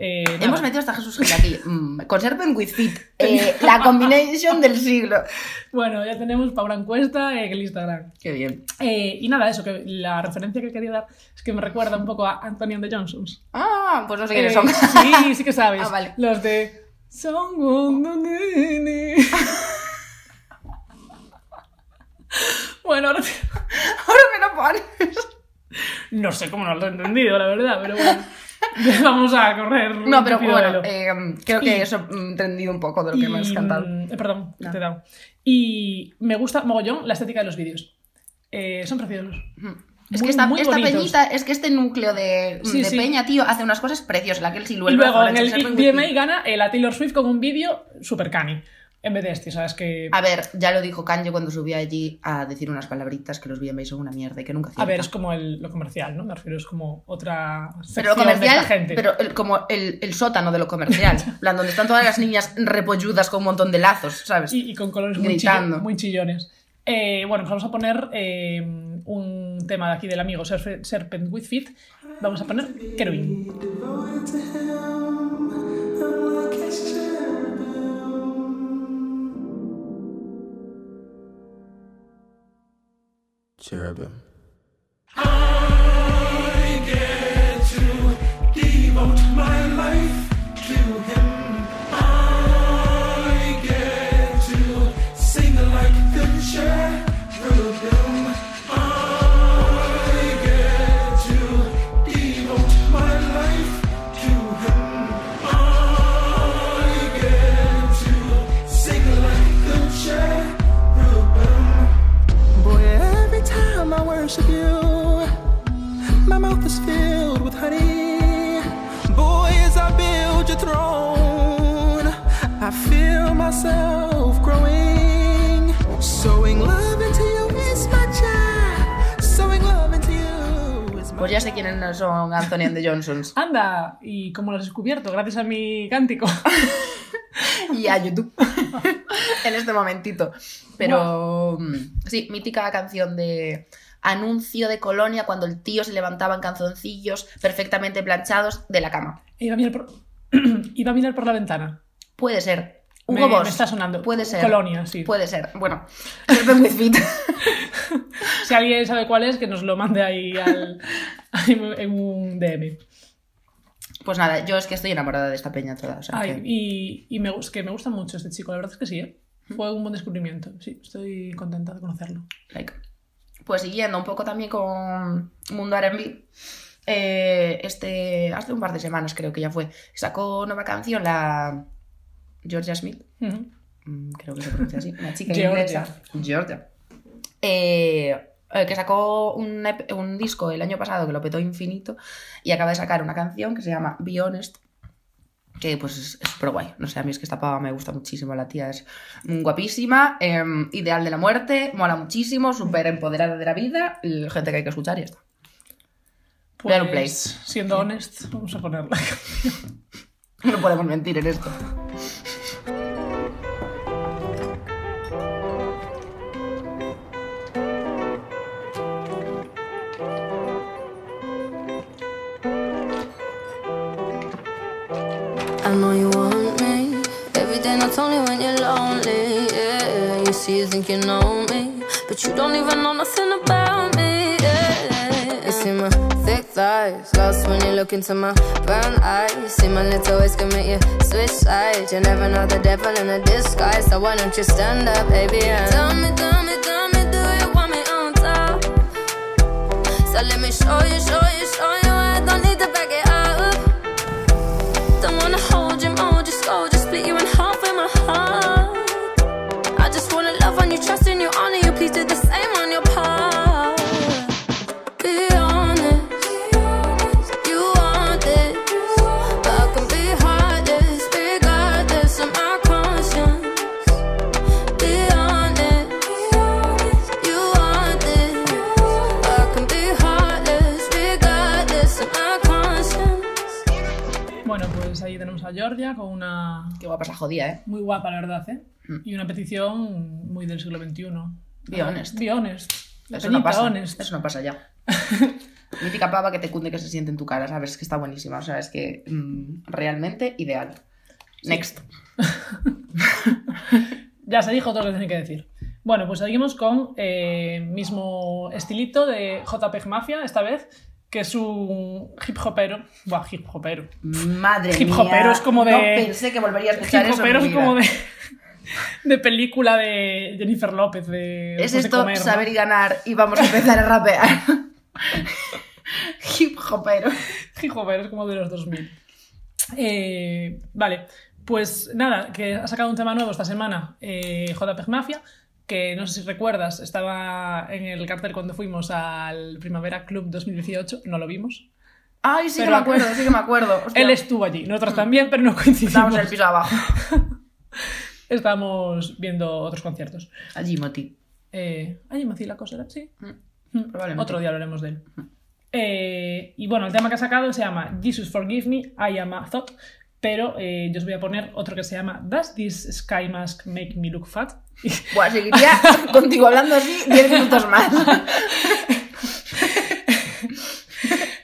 Eh, Hemos metido hasta Jesús Gil aquí. Mm, con Serpentwithfeet, eh, la combination del siglo. Bueno, ya tenemos para una encuesta en el Instagram. Qué bien. Eh, y nada, eso, que la referencia que quería dar es que me recuerda un poco a Antony and the Johnsons. Ah, pues no sé quiénes eh, son. Sí, sí que sabes. Ah, vale. Los de... Bueno, ahora, ahora me lo pones. No sé cómo nos lo he entendido, la verdad, pero bueno. Vamos a correr. No, pero bueno, eh, creo que y, eso he entendido un poco de lo que y, me has cantado. Eh, perdón, no. te he dado. Y me gusta mogollón la estética de los vídeos. Eh, son preciosos. Es muy, que esta, esta peñita, es que este núcleo de, sí, de sí. Peña, tío, hace unas cosas preciosas. La que el y luego en el D M A gana eh, la Taylor Swift con un vídeo super cani. En vez de este, ¿sabes? Que... A ver, ya lo dijo Kanye cuando subí allí a decir unas palabritas que los B M A son una mierda y que nunca hacía. A ver, es como el, lo comercial, ¿no? Me refiero, es como otra sección pero de esta gente. Pero el, como el, el sótano de lo comercial. plan, donde están todas las niñas repolludas con un montón de lazos, ¿sabes? Y, y con colores muy, chillo, muy chillones. Eh, bueno, pues vamos a poner eh, un tema de aquí del amigo Serp- Serpentwithfeet. Vamos a poner Kerwin. Cherubim. I get to devote my life to him. I get to sing like the cherubim. You. My mouth is filled with honey. Boy, as I build your throne, I feel myself growing. Sowing love into you is my job. Sowing love into you is my job. Pues ya sé quiénes son Antony and the Johnsons. Anda, ¿y cómo lo has descubierto? Gracias a mi cántico. Y a YouTube en este momentito. Pero wow. Sí, mítica canción de... anuncio de colonia cuando el tío se levantaba en calzoncillos perfectamente planchados de la cama. Iba a mirar por, Iba a mirar por la ventana. Puede ser. Hugo me, Boss. Me está sonando. Puede ser. Colonia, sí. Puede ser. Bueno, Serpentwithfeet. Si alguien sabe cuál es, que nos lo mande ahí al, en un D M. Pues nada, yo es que estoy enamorada de esta peña toda. O sea, Ay, que... Y, y me, es que me gusta mucho este chico, la verdad es que sí, ¿eh? Fue un buen descubrimiento. Sí, estoy contenta de conocerlo. Like. Pues siguiendo un poco también con Mundo R and B, eh, este, hace un par de semanas creo que ya fue, sacó nueva canción la Jorja Smith, uh-huh. creo que se pronuncia así, una chica inglesa, Jorja, eh, eh, que sacó un, un disco el año pasado que lo petó infinito y acaba de sacar una canción que se llama Be Honest, que pues es súper guay, no sé, a mí es que esta pava me gusta muchísimo, la tía es guapísima, eh, ideal de la muerte, mola muchísimo, súper empoderada de la vida, gente que hay que escuchar y ya está. Pues, siendo sí. honest, vamos a ponerla. No podemos mentir en esto. I know you want me. Every day not only when you're lonely. Yeah, you see you think you know me, but you don't even know nothing about me. Yeah, you see my thick thighs, lost when you look into my brown eyes. You see my little ways can make you switch sides. You never know the devil in a disguise, so why don't you stand up, baby? And tell me, tell me, tell me, do you want me on top? So let me show you, show you, show you. I don't need to back it up. Don't wanna hold you more, just go, just split you in half in my heart. I just wanna love on you, trust in you, honor you, please do the same on your part. Be honest, you want this, but I can be heartless, regardless of my conscience. Be honest, you want this, but I can be heartless, regardless of my conscience. Bueno, pues ahí tenemos a Jorja con una... Qué guapa es la jodida, ¿eh? Muy guapa, la verdad, ¿eh? Mm. Y una petición muy del siglo veintiuno. Be honest. Be honest. Eso no pasa. Honest. Eso no pasa ya. Mítica pava que te cunde, que se siente en tu cara, sabes, que está buenísima, o sea, es que mmm, realmente ideal. Sí. Next. Ya se dijo todo lo que tenía que decir. Bueno, pues seguimos con eh, mismo estilito de J P E G Mafia, esta vez, que es un hip hopero. Buah, hip hopero. Madre hip mía. Hip hopero es como de. No pensé que volvería a escuchar hip eso. Hip hopero es como de. De película de Jennifer López. De, es esto, de comer, saber, ¿no? Y ganar, y vamos a empezar a rapear. Hip hopero. Hip hopero, es como de los dos mil. Eh, vale, pues nada, que ha sacado un tema nuevo esta semana, eh, J P E G Mafia, que no sé si recuerdas, estaba en el cartel cuando fuimos al Primavera Club dos mil dieciocho, no lo vimos. Ay, sí, pero que me acuerdo, sí que me acuerdo. Hostia. Él estuvo allí, nosotros también, pero no coincidimos. Estábamos en el piso abajo. Estábamos viendo otros conciertos. Allí Moti. Eh, allí Moti la cosa era, sí. Mm, probablemente. Otro día hablaremos de él. Mm. Eh, y bueno, el tema que ha sacado se llama Jesus Forgive Me, I Am a Thought, pero eh, yo os voy a poner otro que se llama Does This Sky Mask Make Me Look Fat? Buah, seguiría contigo hablando así diez minutos más.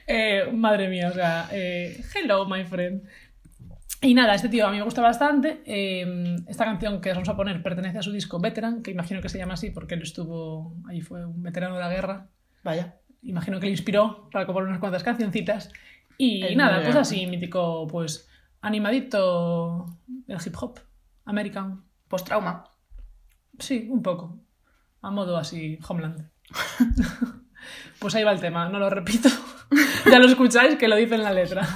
eh, madre mía, o sea, eh, hello my friend. Y nada, este tío a mí me gusta bastante. Eh, esta canción que os vamos a poner pertenece a su disco Veteran, que imagino que se llama así porque él estuvo, ahí fue un veterano de la guerra. Vaya. Imagino que le inspiró para comprar unas cuantas cancioncitas. Y el nada, pues así, mítico, pues animadito el hip hop, American. Post-trauma. Sí, un poco. A modo así, Homeland. Pues ahí va el tema, no lo repito. Ya lo escucháis, que lo dice en la letra.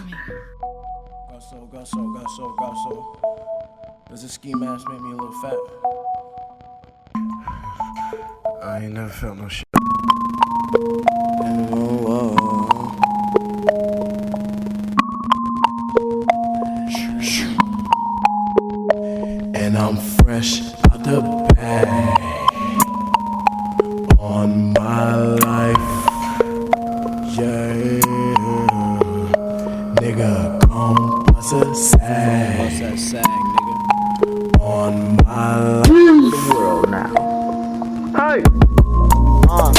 Gosso, gosso, gosso, gosso. Does this ski mask make me a little fat? I ain't never felt no shit. And I'm fresh out the bag on my life, yeah. Nigga, come bust a sag on my life. World now. Hey. Uh.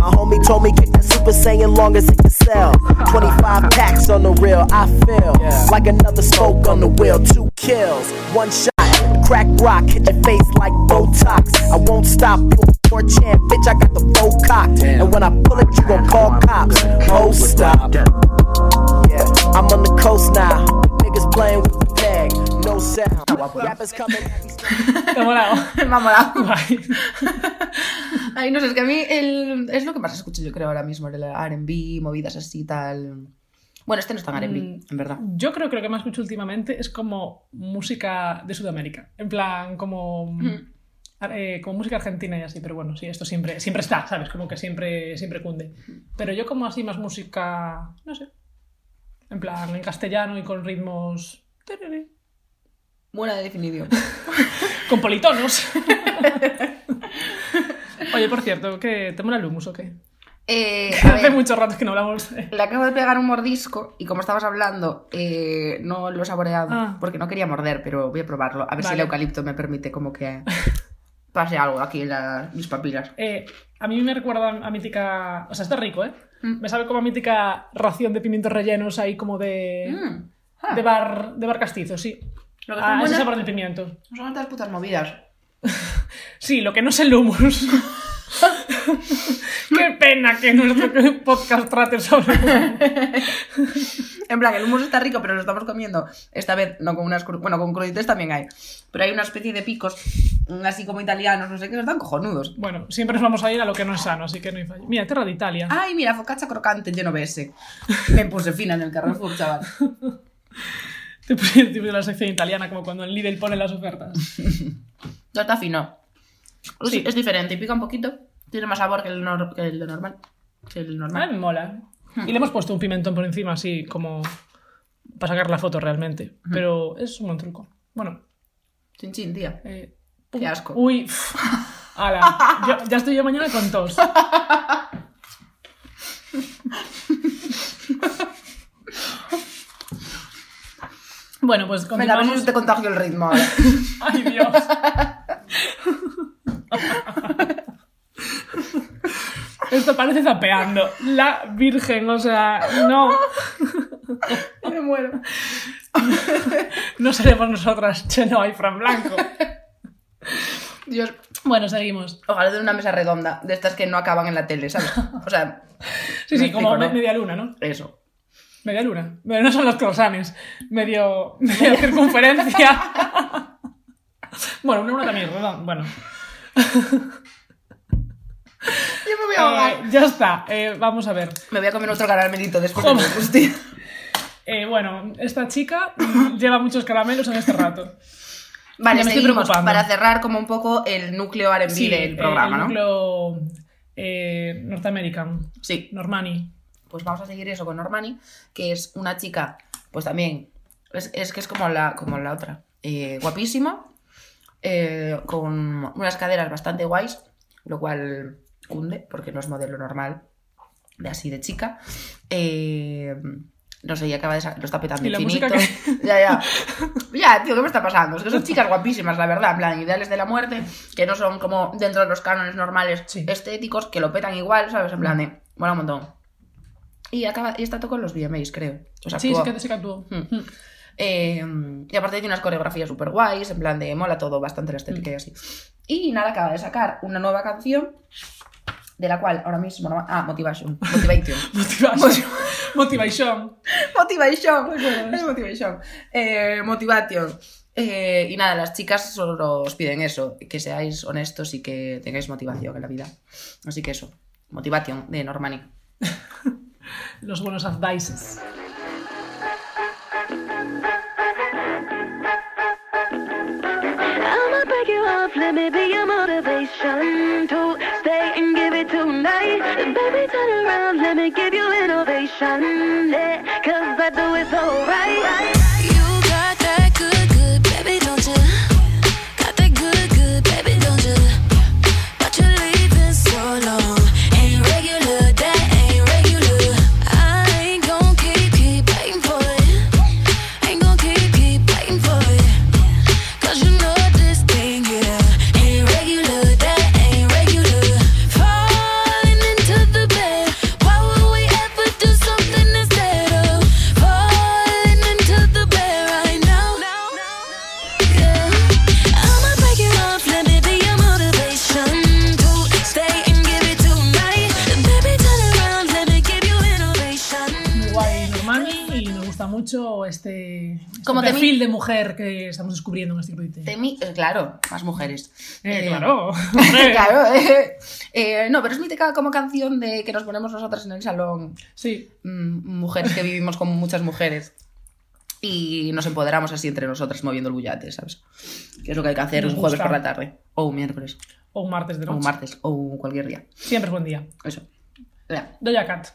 My homie told me kick that Super Saiyan long as it can sell. twenty-five packs on the reel, I feel yeah. Like another spoke on the wheel. Two kills, one shot, crack rock, hit your face like Botox. I won't stop, you a poor champ, bitch, I got the bow cocked. Damn. And when I pull it, you gon' call cops. Oh, stop. Yeah, I'm on the coast now. Niggas playing with the tag, no sound. Rappers coming. Me ha molado. Me ha molado. Ay, no sé, es que a mí el... es lo que más escucho yo creo ahora mismo, el R and B, movidas así tal. Bueno, este no es tan R and B, mm, en verdad. Yo creo que lo que más escucho últimamente es como música de Sudamérica, en plan como, mm. eh, como música argentina y así, pero bueno, sí, esto siempre, siempre está, ¿sabes? Como que siempre, siempre cunde. Pero yo como así más música, no sé, en plan en castellano y con ritmos... Buena de definición. Con politonos. Oye, por cierto, ¿qué? ¿Te mola el hummus o qué? Eh, que hace ver, mucho rato que no hablamos. De... Le acabo de pegar un mordisco y como estabas hablando, eh, no lo he saboreado. Ah. Porque no quería morder, pero voy a probarlo. A ver, vale. Si el eucalipto me permite como que pase algo aquí en la, mis papilas. Eh, a mí me recuerda a mítica... O sea, está rico, ¿eh? Mm. Me sabe como a mítica ración de pimientos rellenos ahí como de... Mm. Ah. De bar, de bar castizo, sí. Lo que ah, buenas... ese sabor de pimiento. No son tantas putas movidas. Sí, lo que no es el hummus. Qué pena que nuestro podcast trate sobre en plan, el hummus está rico, pero lo estamos comiendo esta vez no con unas, bueno, con crudités también hay, pero hay una especie de picos así como italianos, no sé qué, están cojonudos. Bueno, siempre nos vamos a ir a lo que no es sano, así que no hay fallo. Mira, tierra de Italia. Ay, mira, focaccia crocante genovese. Me puse fina en el Carrefour, chaval. Te puse de la sección italiana, como cuando el Lidl pone las ofertas. No está fino. Sí. Sí, es diferente, pica un poquito. Tiene más sabor que el, nor- que el de normal. Que el normal. Ah, me mola. Hmm. Y le hemos puesto un pimentón por encima, así como para sacar la foto realmente. Hmm. Pero es un buen truco. Bueno. Chin chin, tía. Eh, Qué asco. Uy. Ala. Yo, ya estoy yo mañana con tos. Bueno, pues continuamos. Venga, te contagio el ritmo ahora. Ay, Dios. Esto aparece zapeando. La Virgen, o sea, no. Me muero. No seremos nosotras, Chenoa y Fran Blanco. Dios. Bueno, seguimos. Ojalá de una mesa redonda, de estas que no acaban en la tele, ¿sabes? O sea... Sí, sí, como ¿no? media luna, ¿no? Eso. Media luna. Pero no son los croissants. Medio... Medio circunferencia. Bueno, una luna también redonda. Bueno. Yo me voy a ahogar. Eh, ya está. Eh, vamos a ver. Me voy a comer otro caramelito después de hostia. Eh, bueno, esta chica lleva muchos caramelos en este rato. Vale, me seguimos para cerrar como un poco el núcleo R and B sí, del programa, el núcleo, ¿no? Eh, norteamericano. Sí. Normani. Pues vamos a seguir eso con Normani, que es una chica, pues también, es, es que es como la, como la otra, eh, guapísima, eh, con unas caderas bastante guays, lo cual cunde, porque no es modelo normal de así de chica. Eh... No sé, ya acaba de sacar, lo está petando infinito. Que... Ya, ya. Ya, tío, ¿qué me está pasando? Es que son chicas guapísimas, la verdad, en plan, ideales de la muerte, que no son como dentro de los cánones normales sí. estéticos, que lo petan igual, ¿sabes? En plan, de, mola un montón. Y acaba, y está tocó en los V M As, creo. O sea, sí, sí que, sí que actuó. Mm. Mm. Eh, y aparte tiene unas coreografías súper guays, en plan, de mola todo, bastante la estética mm. y así. Y nada, acaba de sacar una nueva canción, de la cual ahora mismo... No, ah, Motivation. Motivation. Motivation. Motivation. Motivation. Es Motivation. Eh, motivation. Eh, y nada, las chicas solo os piden eso, que seáis honestos y que tengáis motivación en la vida. Así que eso. Motivation de Normani. Los buenos advices. Let me be your motivation to stay and give it tonight. Baby, turn around, let me give you innovation. Yeah, cause I do it so right. You got that good, good, baby, don't you? Got that good, good, baby, don't you? But you're leaving so long. Ain't regular, that ain't regular. I ain't gon' keep, keep fighting for it. Ain't gon' keep, keep fighting for it. Cause you know this thing, yeah. Mucho este, este como perfil de mujer que estamos descubriendo en este Crudité. Claro, más mujeres. Eh, eh, claro. Claro eh. Eh, no, pero es mítica como canción de que nos ponemos nosotras en el salón. Sí. Mm, mujeres que vivimos con muchas mujeres. Y nos empoderamos así entre nosotras moviendo el bullate, ¿sabes? Que es lo que hay que hacer nos un jueves gusta. Por la tarde. O un miércoles. O un martes de noche. O un martes. O cualquier día. Siempre es buen día. Eso. Ya. Doja Cat.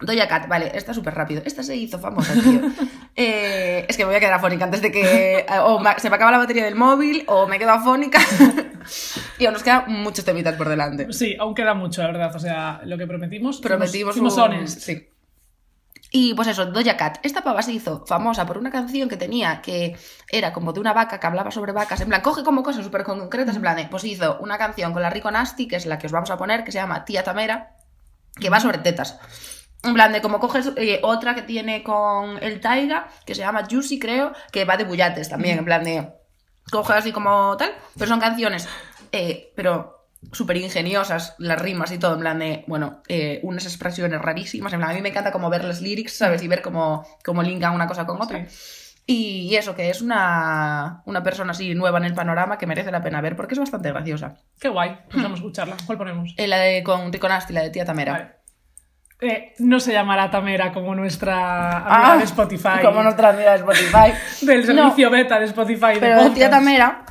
Doja Cat, vale, esta súper rápido. Esta se hizo famosa, tío. Eh, es que me voy a quedar afónica antes de que... O se me acaba la batería del móvil, o me quedo afónica. Y aún nos quedan muchos temitas por delante. Sí, aún queda mucho, la verdad. O sea, lo que prometimos... Prometimos... Fuimos, fuimos un... honest. Sí. Y pues eso, Doja Cat. Esta pava se hizo famosa por una canción que tenía que era como de una vaca que hablaba sobre vacas. En plan, coge como cosas súper concretas. En plan, eh, pues hizo una canción con la Rico Nasty, que es la que os vamos a poner, que se llama Tía Tamera, que va sobre tetas. En plan de como coges eh, otra que tiene con el Taiga, que se llama Juicy, creo, que va de bullates también, en plan de coges así como tal, pero son canciones, eh, pero súper ingeniosas, las rimas y todo, en plan de, bueno, eh, unas expresiones rarísimas, en plan, a mí me encanta como ver las lyrics, ¿sabes? Y ver cómo, cómo linkan una cosa con otra. Sí. Y eso, que es una, una persona así nueva en el panorama que merece la pena ver porque es bastante graciosa. Qué guay, pues vamos a escucharla. ¿Cuál ponemos? Eh, la de con Rico Nasty, la de Tía Tamera. Vale. Eh, no se llamará Tamera como nuestra amiga ah, de Spotify. Como nuestra amiga de Spotify. Del servicio no, beta de Spotify. De pero Tía Tamera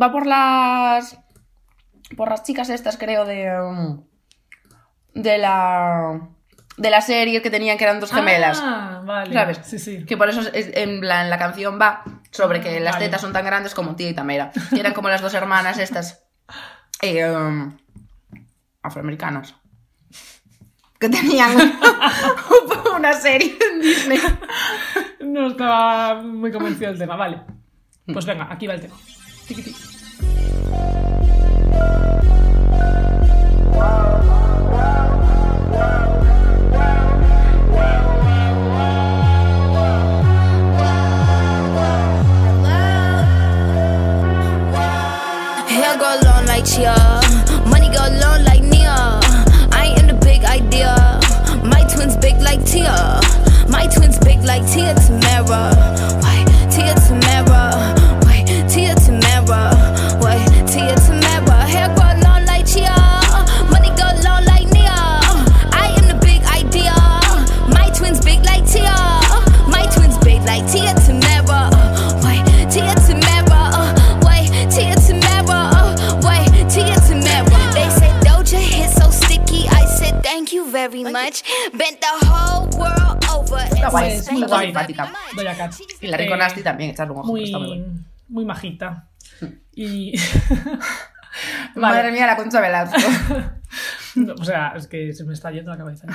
va por las. Por las chicas estas, creo, de. De la. De la serie que tenían que eran dos gemelas. Ah, vale. ¿Sabes? Sí, sí. Que por eso es, en la, en la canción va sobre que las vale. tetas son tan grandes como Tía y Tamera. Que eran como las dos hermanas estas. Eh, um, afroamericanas. Que tenían una serie en Disney. No estaba muy convencido del tema, vale. Pues venga, aquí va el tema. Tiquití. Money go long like Chia. Money go long like Nia. I am the big idea. My twins big like Tia. My twins big like Tia Tamara. Why Tia Tamara? Why Tia Tamara? Why Tia Tamara? Hair go long like Chia. Money go long like Nia. I am the big idea. My twins big like Tia. My twins big like Tia Tamara. Why Tia Tamara? Why Tia Tamara? Why Tia Tamara? They said Doja hit so sticky. I said thank you very much. Bent the whole world. Está guay, es muy guay. Doja Cat. Y la Rico Nasty también, echarle un ojo, muy, está muy guay. Muy majita. Y... Madre vale. mía, la Concha Velasco. No, o sea, es que se me está yendo la cabeza.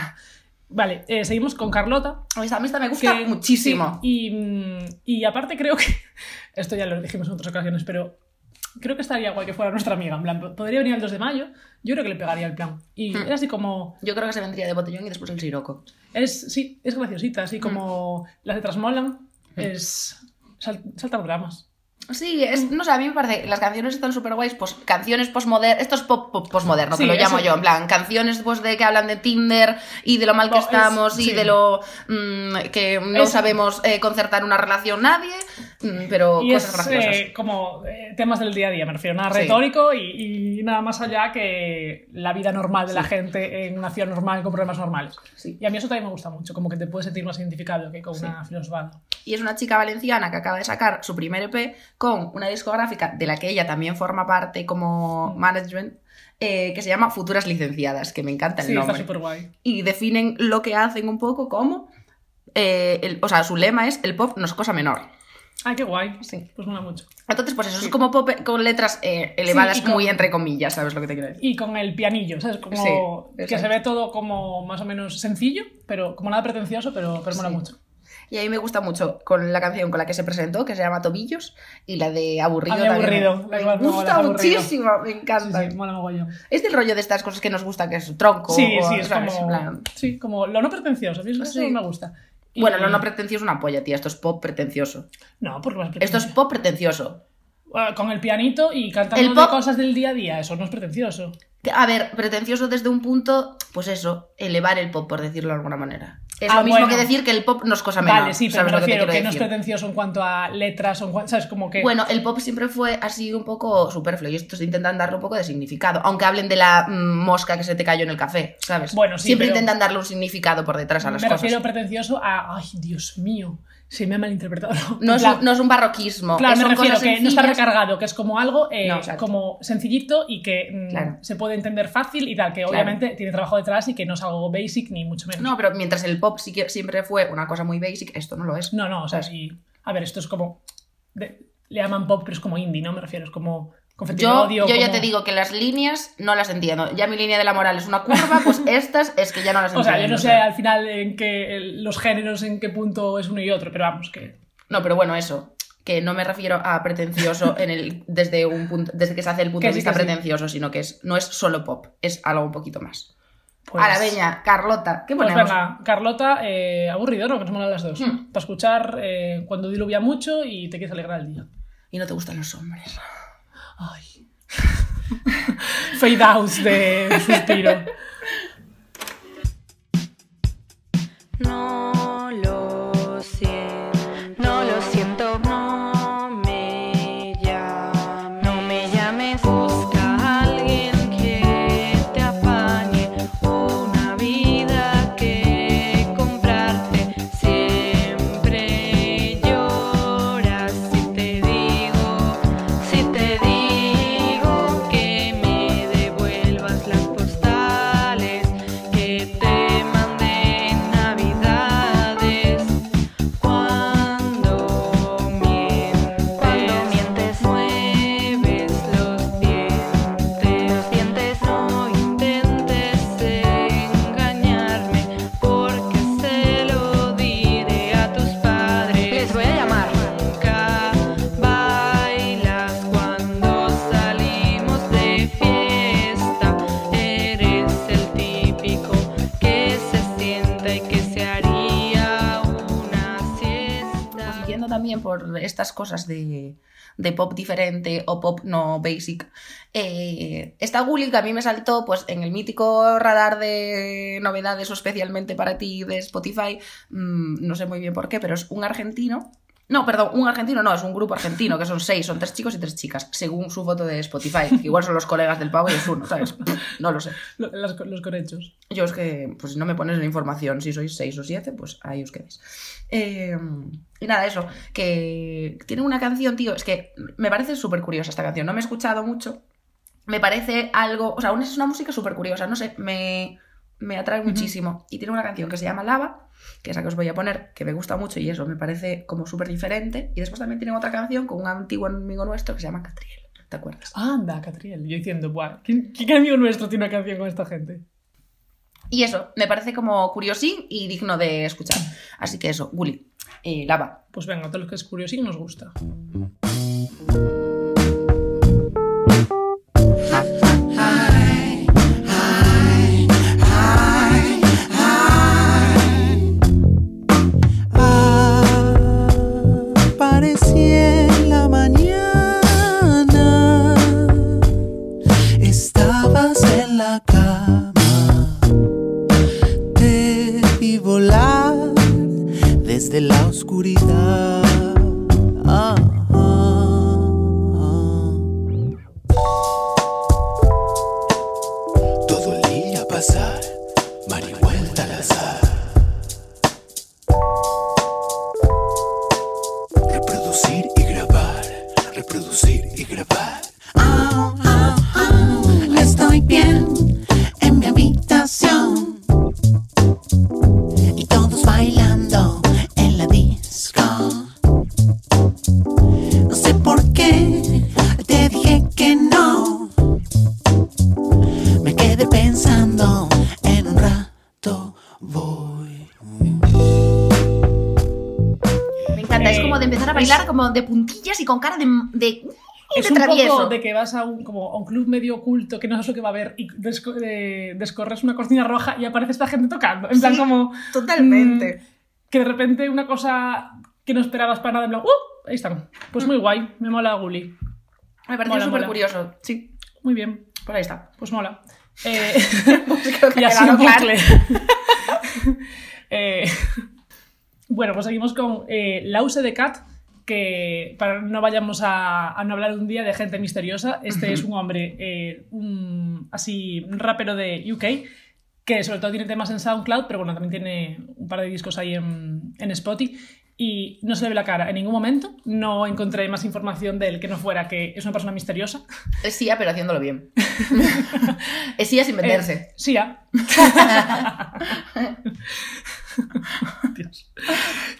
Vale, eh, seguimos con Carlota. A mí esta, a mí esta me gusta que, muchísimo. Y, y aparte creo que... Esto ya lo dijimos en otras ocasiones, pero... Creo que estaría guay que fuera nuestra amiga. En plan, podría venir el dos de mayo. Yo creo que le pegaría el plan. Y mm. era así como... Yo creo que se vendría de botellón y después el siroco. Es, sí, es graciosita. Así como mm. las letras molan. Mm. Es... Sal, saltan dramas. Sí, es, no sé, a mí me parece... Las canciones están súper guays. Pues, canciones postmodernas... Esto es pop, pop postmoderno, sí, que lo llamo yo. En plan, canciones pues, de que hablan de Tinder y de lo mal que no, estamos es, y sí. de lo... Mmm, que no es, sabemos eh, concertar una relación nadie... Pero y cosas es, graciosas. Eh, como eh, temas del día a día, me refiero, nada retórico sí. y, y nada más allá que la vida normal de sí. la gente en una ciudad normal con problemas normales. Sí. Y a mí eso también me gusta mucho, como que te puedes sentir más identificado que con sí. una filosofía. Y es una chica valenciana que acaba de sacar su primer E P con una discográfica de la que ella también forma parte como mm. management. Eh, que se llama Futuras Licenciadas, que me encanta el sí, nombre. Está súper guay. Y definen lo que hacen un poco como... Eh, el, o sea, su lema es el pop no es cosa menor. Ah, qué guay, sí, pues mola mucho. Entonces, pues eso sí. es como pop con letras eh, elevadas, sí, con, muy entre comillas, ¿sabes lo que te quiero decir? Y con el pianillo, ¿sabes? Como sí, que se ve todo como más o menos sencillo, pero como nada pretencioso, pero, pero mola sí. mucho. Y a mí me gusta mucho con la canción con la que se presentó, que se llama Tobillos, y la de Aburrido. A mí aburrido la me gusta muchísimo, aburrido. Me encanta. Sí, sí, mola mogollón. Es del rollo de estas cosas que nos gusta, que es tronco. Sí, o, sí, es ¿sabes? Como... Plan... Sí, como lo no pretencioso, ¿sí? Eso sí. me gusta. Bueno, lo no pretencioso es una polla, tía. Esto es pop pretencioso. No, porque no es pretencioso. Esto es pop pretencioso. Bueno, con el pianito y cantando pop... de cosas del día a día. Eso no es pretencioso. A ver, pretencioso desde un punto, pues eso, elevar el pop, por decirlo de alguna manera. Es ah, lo mismo bueno. que decir que el pop no es cosa menor. Vale, sí, pero me refiero que, que no es pretencioso en cuanto a letras, o en cuanto, ¿sabes? Como que... Bueno, el pop siempre fue así un poco superfluo y estos intentan darle un poco de significado, aunque hablen de la mm, mosca que se te cayó en el café, ¿sabes? Bueno, sí, siempre pero... intentan darle un significado por detrás a las me cosas. Me refiero pretencioso a... Ay, Dios mío, se me ha malinterpretado. No, no, es, un, no es un barroquismo. Claro, es me refiero que sencillas. No está recargado, que es como algo eh, no, como sencillito y que mm, claro. se puede entender fácil y tal, que claro. obviamente tiene trabajo detrás y que no es algo basic ni mucho menos. No, pero mientras el pop pop sí que siempre fue una cosa muy basic, esto no lo es. No, no, o sea, sí. A ver, esto es como... De, le llaman pop, pero es como indie, ¿no? Me refiero, es como... Yo, odio, yo como... ya te digo que las líneas no las entiendo. Ya mi línea de la moral es una curva, pues estas es que ya no las entiendo. O sea, yo no sé al final en qué los géneros, en qué punto es uno y otro, pero vamos, que... No, pero bueno, eso... que no me refiero a pretencioso en el, desde, un punto, desde que se hace el punto que de sí, vista pretencioso, sí. sino que es, no es solo pop, es algo un poquito más. Pues... A la veña, Carlota, ¿qué ponemos? Pues venga, Carlota, eh, aburrido, ¿no? Que nos molan las dos. Hmm. Para escuchar eh, cuando diluvia mucho y te quieres alegrar el día. Y no te gustan los hombres. Ay. Fade out de suspiro. No lo siento, no lo siento, no. Navidad. también por estas cosas de, de pop diferente o pop no basic. Eh, esta Gully que a mí me saltó pues, en el mítico radar de novedades o especialmente para ti de Spotify, mm, no sé muy bien por qué, pero es un argentino. No, perdón, un argentino no, es un grupo argentino, que son seis, son tres chicos y tres chicas, según su foto de Spotify. Igual son los colegas del pavo y es uno, ¿sabes? No lo sé. Los, los corechos. Yo es que, pues no me pones la información, si sois seis o siete, pues ahí os quedéis. Eh, y nada, eso, que tiene una canción, tío, es que me parece súper curiosa esta canción, no me he escuchado mucho, me parece algo, o sea, aún es una música súper curiosa, no sé, me... me atrae muchísimo. Uh-huh. Y tiene una canción que se llama Lava, que es la que os voy a poner, que me gusta mucho y eso, me parece como súper diferente. Y después también tienen otra canción con un antiguo amigo nuestro que se llama Catriel, ¿te acuerdas? Ah, anda, Catriel. Yo diciendo, buah, ¿qué, qué amigo nuestro tiene una canción con esta gente? Y eso, me parece como curiosín y digno de escuchar. Así que eso, Gully, eh, Lava. Pues venga, todo lo que es curiosín nos gusta. De la oscuridad. Ah, ah, ah. Todo el día pasar, marihuelta al azar. Reproducir y grabar, reproducir y grabar. Ah, ah, ah, estoy bien en mi habitación y todos bailando. Como de puntillas y con cara de, de, es de travieso. Es un poco de que vas a un, como a un club medio oculto que no sabes lo que va a haber y desco, de, descorres una cortina roja y aparece esta gente tocando. En sí, plan como... totalmente. Mmm, que de repente una cosa que no esperabas para nada, en plan, ¡uh! Ahí están. Pues muy guay, me mola Gully. Me pareció súper curioso. Sí. Muy bien. Pues ahí está. Pues mola. Eh, pues creo que ya quedado claro. eh, bueno, pues seguimos con eh, Louis de Cat. Que para no vayamos a, a no hablar un día de gente misteriosa, este uh-huh. es un hombre, eh, un así un rapero de U K, que sobre todo tiene temas en SoundCloud, pero bueno, también tiene un par de discos ahí en, en Spotify, y no se le ve la cara en ningún momento. No encontré más información de él que no fuera que es una persona misteriosa. Es S I A, pero haciéndolo bien. Es S I A sin venderse. Eh, S I A. Dios.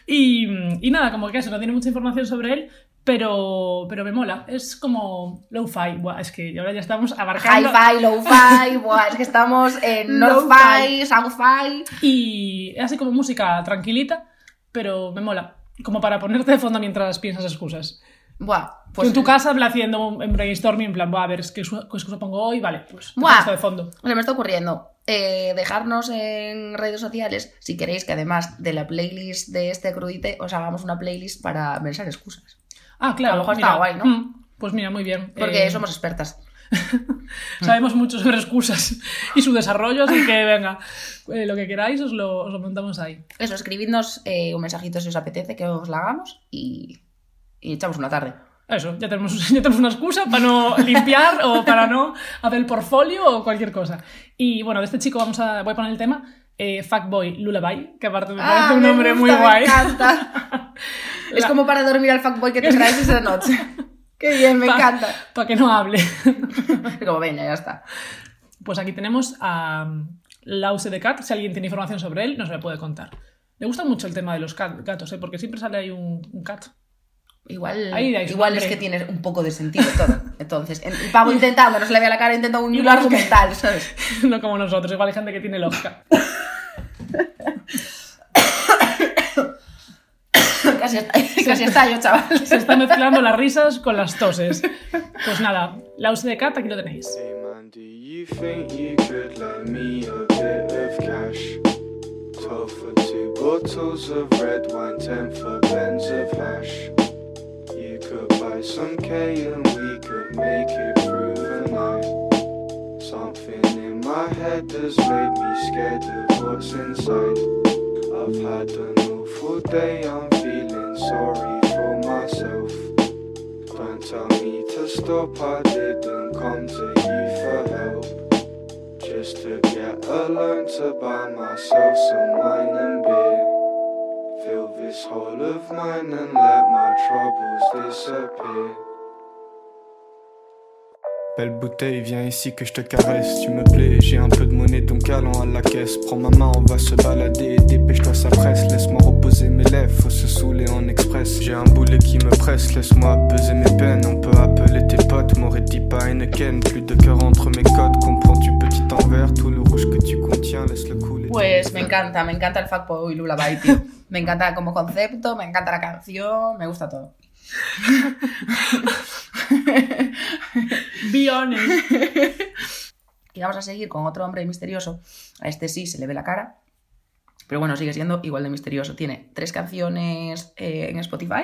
Y, y nada, como que eso, no tiene mucha información sobre él, pero, pero me mola. Es como lo-fi. Buah, es que ahora ya estamos abarcando. Hi-fi, lo-fi, buah, es que estamos en north-fi, south-fi. Y hace como música tranquilita, pero me mola. Como para ponerte de fondo mientras piensas excusas. Buah, pues en tu casa haciendo en brainstorming, en plan, buah, a ver, ¿qué excusa pongo hoy? Vale, pues buah, esto de fondo. Se me está ocurriendo. Eh, dejarnos en redes sociales si queréis que además de la playlist de este crudite os hagamos una playlist para pensar excusas. Ah, claro. A lo mejor mira, está guay, ¿no? Pues mira, muy bien. Porque eh... somos expertas. Sabemos mucho sobre excusas y su desarrollo, así que venga, eh, lo que queráis os lo, os lo montamos ahí. Eso, escribidnos eh, un mensajito si os apetece que os la hagamos y, y echamos una tarde. Eso, ya tenemos, ya tenemos una excusa para no limpiar o para no hacer el portfolio o cualquier cosa. Y bueno, de este chico vamos a, voy a poner el tema eh, Fuckboy Lullaby, que aparte me ah, parece un me nombre gusta, muy me guay. Encanta. Es la... como para dormir al fuckboy que te traes esa noche. Qué bien, me pa, encanta. Para que no hable. Como venga, ya está. Pues aquí tenemos a Louis de Cat. Si alguien tiene información sobre él, nos la puede contar. Le gusta mucho el tema de los cat, gatos, ¿eh? Porque siempre sale ahí un, un cat. Igual, igual es que tiene un poco de sentido todo. Entonces, el pavo intentando, no se le ve la cara, intenta un hilo argumental, ¿sabes? No como nosotros, igual hay gente que tiene lógica. Casi está yo, chaval. Se están mezclando las risas con las toses. Pues nada, la U C de Cat, aquí lo tenéis. Hey man, do you think you could lend me a bit of cash? twelve for two bottles of red wine, ten for pens of hash. buy some K and we could make it through the night. Something in my head has made me scared of what's inside. I've had an awful day, I'm feeling sorry for myself. Don't tell me to stop, I didn't come to you for help. Just to get a loan to buy myself some wine and beer. Fill this hole of mine and let my troubles disappear. Belle bouteille, viens ici que je te caresse. Tu me plais, j'ai un peu de monnaie donc allons à la caisse. Prends ma main, on va se balader, dépêche-toi ça presse. Laisse-moi reposer mes lèvres, faut se saouler en express. J'ai un boulet qui me presse, laisse-moi apaiser mes peines. On peut appeler tes potes, m'aurait dit pas Heineken. Plus de cœur entre mes codes, comprends-tu petit envers. Tout le rouge que tu contiens, laisse-le couler. Pues me encanta, me encanta el fuckboy lullaby, tío. Me encanta como concepto, me encanta la canción, me gusta todo. Biones. Y vamos a seguir con otro hombre misterioso. A este sí se le ve la cara, pero bueno, sigue siendo igual de misterioso. Tiene tres canciones eh, en Spotify.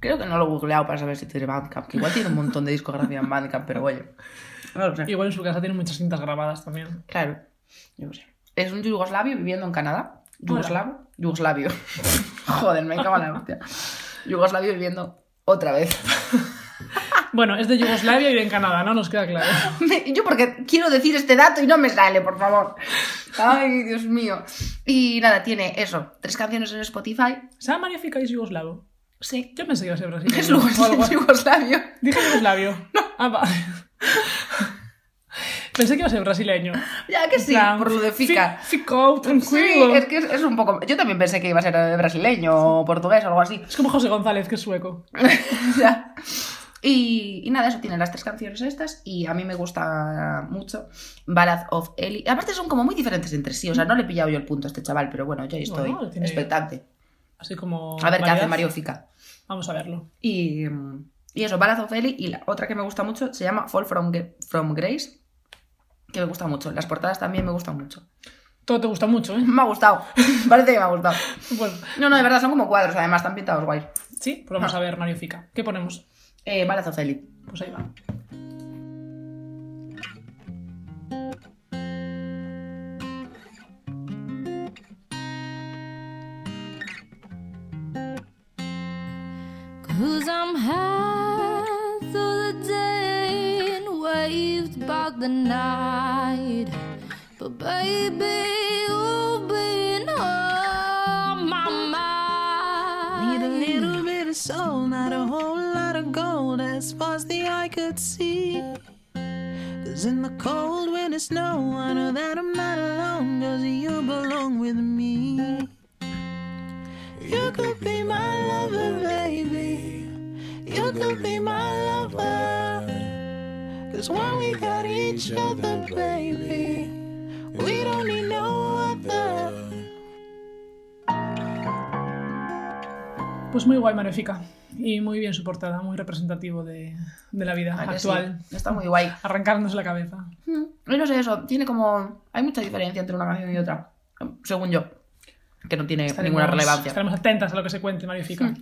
Creo que no lo he googleado para saber si tiene Bandcamp, que igual tiene un montón de discografía en Bandcamp, pero bueno, no lo sé. Igual en su casa tiene muchas cintas grabadas también. Claro, yo no sé. Es un yugoslavio viviendo en Canadá. Yugoslavo, Yugoslavio. Joder, me cago en la hostia. Yugoslavio viviendo otra vez. Bueno, es de Yugoslavia y en Canadá, ¿no? Nos queda claro. Me, yo porque quiero decir este dato y no me sale, por favor. Ay, Dios mío. Y nada, tiene eso, tres canciones en Spotify. ¿Sabes Marífica es yugoslavo? Sí. Yo pensé que iba a ser brasileño. Es yugoslavio. Dije yugoslavio. No. Ah, va. Pensé que iba a ser brasileño. Ya que sí, plan, por lo de Fica. Fi, Ficou, tranquilo. Sí, es que es, es un poco... Yo también pensé que iba a ser brasileño o portugués o algo así. Es como José González, que es sueco. Ya. Y, y nada, eso tiene las tres canciones estas y a mí me gusta mucho Ballad of Ellie. Aparte son como muy diferentes entre sí, o sea, no le he pillado yo el punto a este chaval, pero bueno, yo estoy bueno, tiene... expectante. Así como... A ver variedad. Qué hace Mario Fica. Vamos a verlo. Y, y eso, Ballad of Ellie, y la otra que me gusta mucho se llama Fall From, Ge- From Grace, que me gusta mucho. Las portadas también me gustan mucho. Todo te gusta mucho, ¿eh? Me ha gustado. Parece que me ha gustado. Bueno. No, no, de verdad son como cuadros, además, están pintados guay. Sí, pues vamos ah. a ver Mario Fica. ¿Qué ponemos? Eh, Balazo Feliz. Pues ahí va. Cause I'm high through the day and waved by the night. But baby, you've been on my mind. Need a little bit of soul, not a whole lot. Gold as far as the eye could see. Cause in the cold when it's snow, I know that I'm not alone. Cause you belong with me. You could be my lover, baby. You could be my lover. Cause when we got each other, baby, we don't need no other. Pues muy guay Marífica. Y muy bien su portada, muy representativo de, de la vida ah, actual. Sí. Está muy guay. Arrancarnos la cabeza. Mm. Y no sé eso, tiene como... Hay mucha diferencia entre una canción y otra, según yo, que no tiene estaremos, ninguna relevancia. Estaremos atentas a lo que se cuente, Marífica. Mm.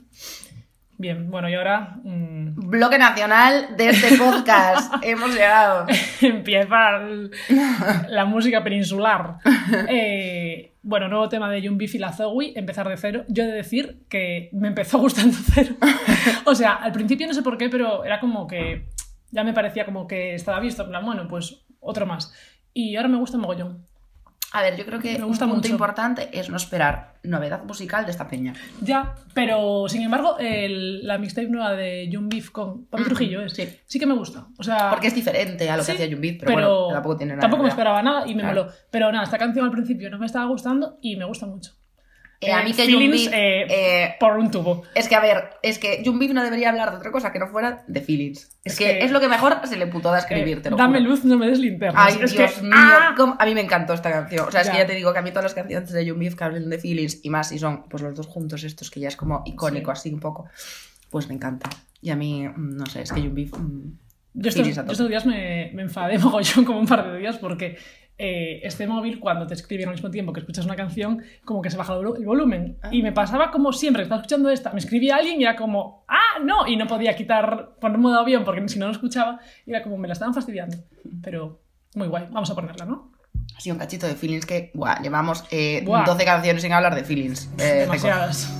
Bien, bueno, y ahora... Mmm... Bloque nacional de este podcast. Hemos llegado. Empieza el, la música peninsular. eh... Bueno, nuevo tema de Yung Beef y La Zowi, empezar de cero. Yo he de decir que me empezó gustando cero. O sea, al principio no sé por qué, pero era como que ya me parecía como que estaba visto. En plan, bueno, pues otro más. Y ahora me gusta mogollón. A ver, yo creo que un punto mucho. Importante es no esperar novedad musical de esta peña. Ya, pero sin embargo, el, la mixtape nueva de Yung Beef con Pablo mm-hmm. Trujillo es, sí. sí que me gusta. O sea, porque es diferente a lo sí, que hacía Yung Beef, pero, pero bueno, tampoco tiene nada. Tampoco me esperaba nada y me claro. moló. Pero nada, esta canción al principio no me estaba gustando y me gusta mucho. Eh, eh, a mí que Yung Beef eh, eh, por un tubo. Es que a ver, es que Yung Beef no debería hablar de otra cosa que no fuera de feelings. Es, es que, que es lo que mejor se le putó a escribir, eh, te lo dame juro. Luz, no me des linterna. Ay, es Dios que... mío, ¡ah! A mí me encantó esta canción. O sea, ya. Es que ya te digo que a mí todas las canciones de Yung Beef que hablan de feelings y más, y son pues los dos juntos estos que ya es como icónico, sí. Así un poco, pues me encanta. Y a mí, no sé, es que Yung Beef... Mmm, yo, estos, yo estos días me, me enfadé mogollón como un par de días porque... Eh, este móvil cuando te escriben al mismo tiempo que escuchas una canción como que se baja el volumen ah. y me pasaba como siempre que estaba escuchando esta me escribía alguien y era como ¡ah! ¡ah, no! Y no podía quitar, poner modo avión porque si no lo escuchaba, y era como me la estaban fastidiando. Pero muy guay, vamos a ponerla, ¿no? Ha sido un cachito de feelings que, guau, llevamos eh, buah. doce canciones sin hablar de feelings. Eh, Demasiadas.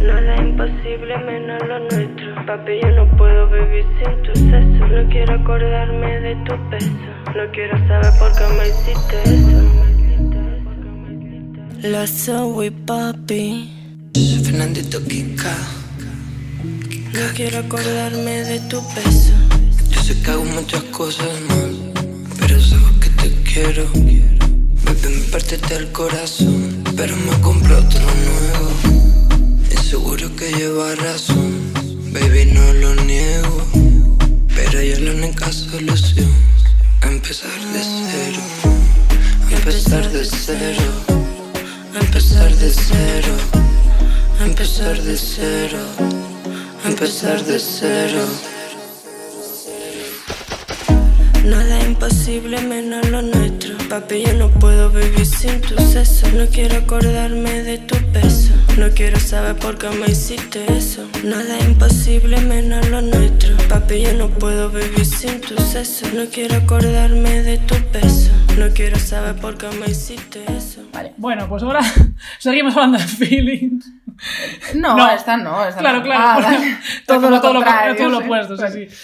Nada imposible menos lo nuestro. Papi, yo no puedo vivir sin tu sexo. No quiero acordarme de tu peso. No quiero saber por qué me hiciste eso. La Zowi, papi. Fernandito Kika. No quiero acordarme de tu peso. Yo sé que hago muchas cosas más, pero sabes que te quiero. Bebé, me partiste el corazón, pero me compro otro nuevo. Seguro que lleva razón, baby, no lo niego. Pero yo la única solución, empezar de cero, empezar de cero, empezar de cero, empezar de cero, empezar de cero. Nada imposible menos lo nuestro. Papi, yo no puedo vivir sin tu sexo. No quiero acordarme de tu peso. No quiero saber por qué me hiciste eso. Nada imposible menos lo nuestro. Papi, yo no puedo vivir sin tu sexo. No quiero acordarme de tu peso. No quiero saber por qué me hiciste eso. Vale, bueno, pues ahora seguimos hablando de feelings. No, no. esta no esta Claro, no. claro ah, vale. todo, todo, lo todo, lo, todo lo opuesto, sí, sí, sí.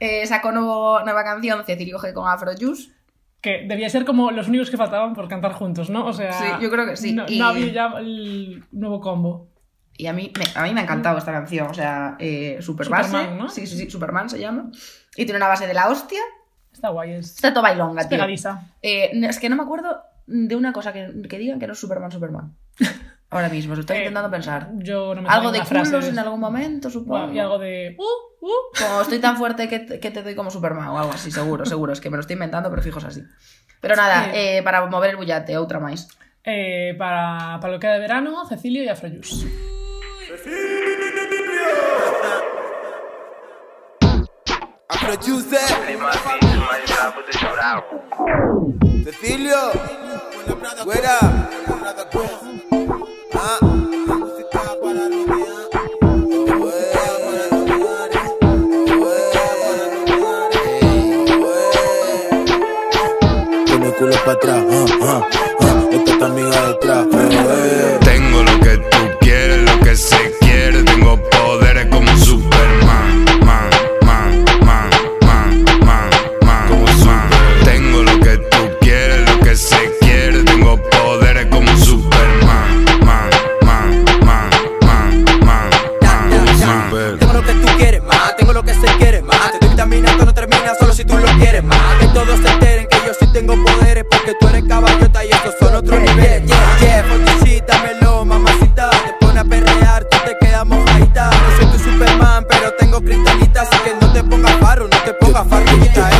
Eh, sacó nuevo, nueva canción Cecilio G con Afrojuice. Que debía ser como los únicos que faltaban por cantar juntos, ¿no? O sea, sí, yo creo que sí. No, y... no había ya el nuevo combo. Y a mí me, a mí me ha encantado esta canción, o sea, eh, super Superman, base, ¿no? Sí, sí, sí, Superman se llama. Y tiene una base de la hostia. Está guay. Es... Está todo bailonga, es tío. Pegadiza. Eh, es que no me acuerdo de una cosa que, que digan que no es Superman, Superman. Ahora mismo, lo estoy eh, intentando pensar. Yo no me algo de culos en algún momento, supongo. Wow, y algo de... Uh, uh. Como estoy tan fuerte que te, que te doy como Superman o algo así, seguro, seguro. Es que me lo estoy inventando, pero fijos así. Pero nada, eh, eh, para mover el bullate, otra más. Eh, para, para lo que da de verano, Cecilio y Afrojuice. Afrojuice. Cecilio. Güera. Ah, música para los días. Con el culo para atrás, ah, ah, esta es tu amiga detrás. Tengo lo que tú quieres, lo que se quiere. Tengo poderes como Superman, man, man, man, man, man, man, como Superman. Tengo lo que tú quieres, lo que se quiere. Tengo poderes como Superman. Si tú lo quieres más, que todos se enteren que yo sí tengo poderes, porque tú eres caballota y estos son otros niveles. Yeah, yeah, foticita, melo, mamacita. Te pone a perrear, tú te quedas mojadita. No soy tu Superman, pero tengo cristalita. Así que no te pongas farro, no te pongas farrillita.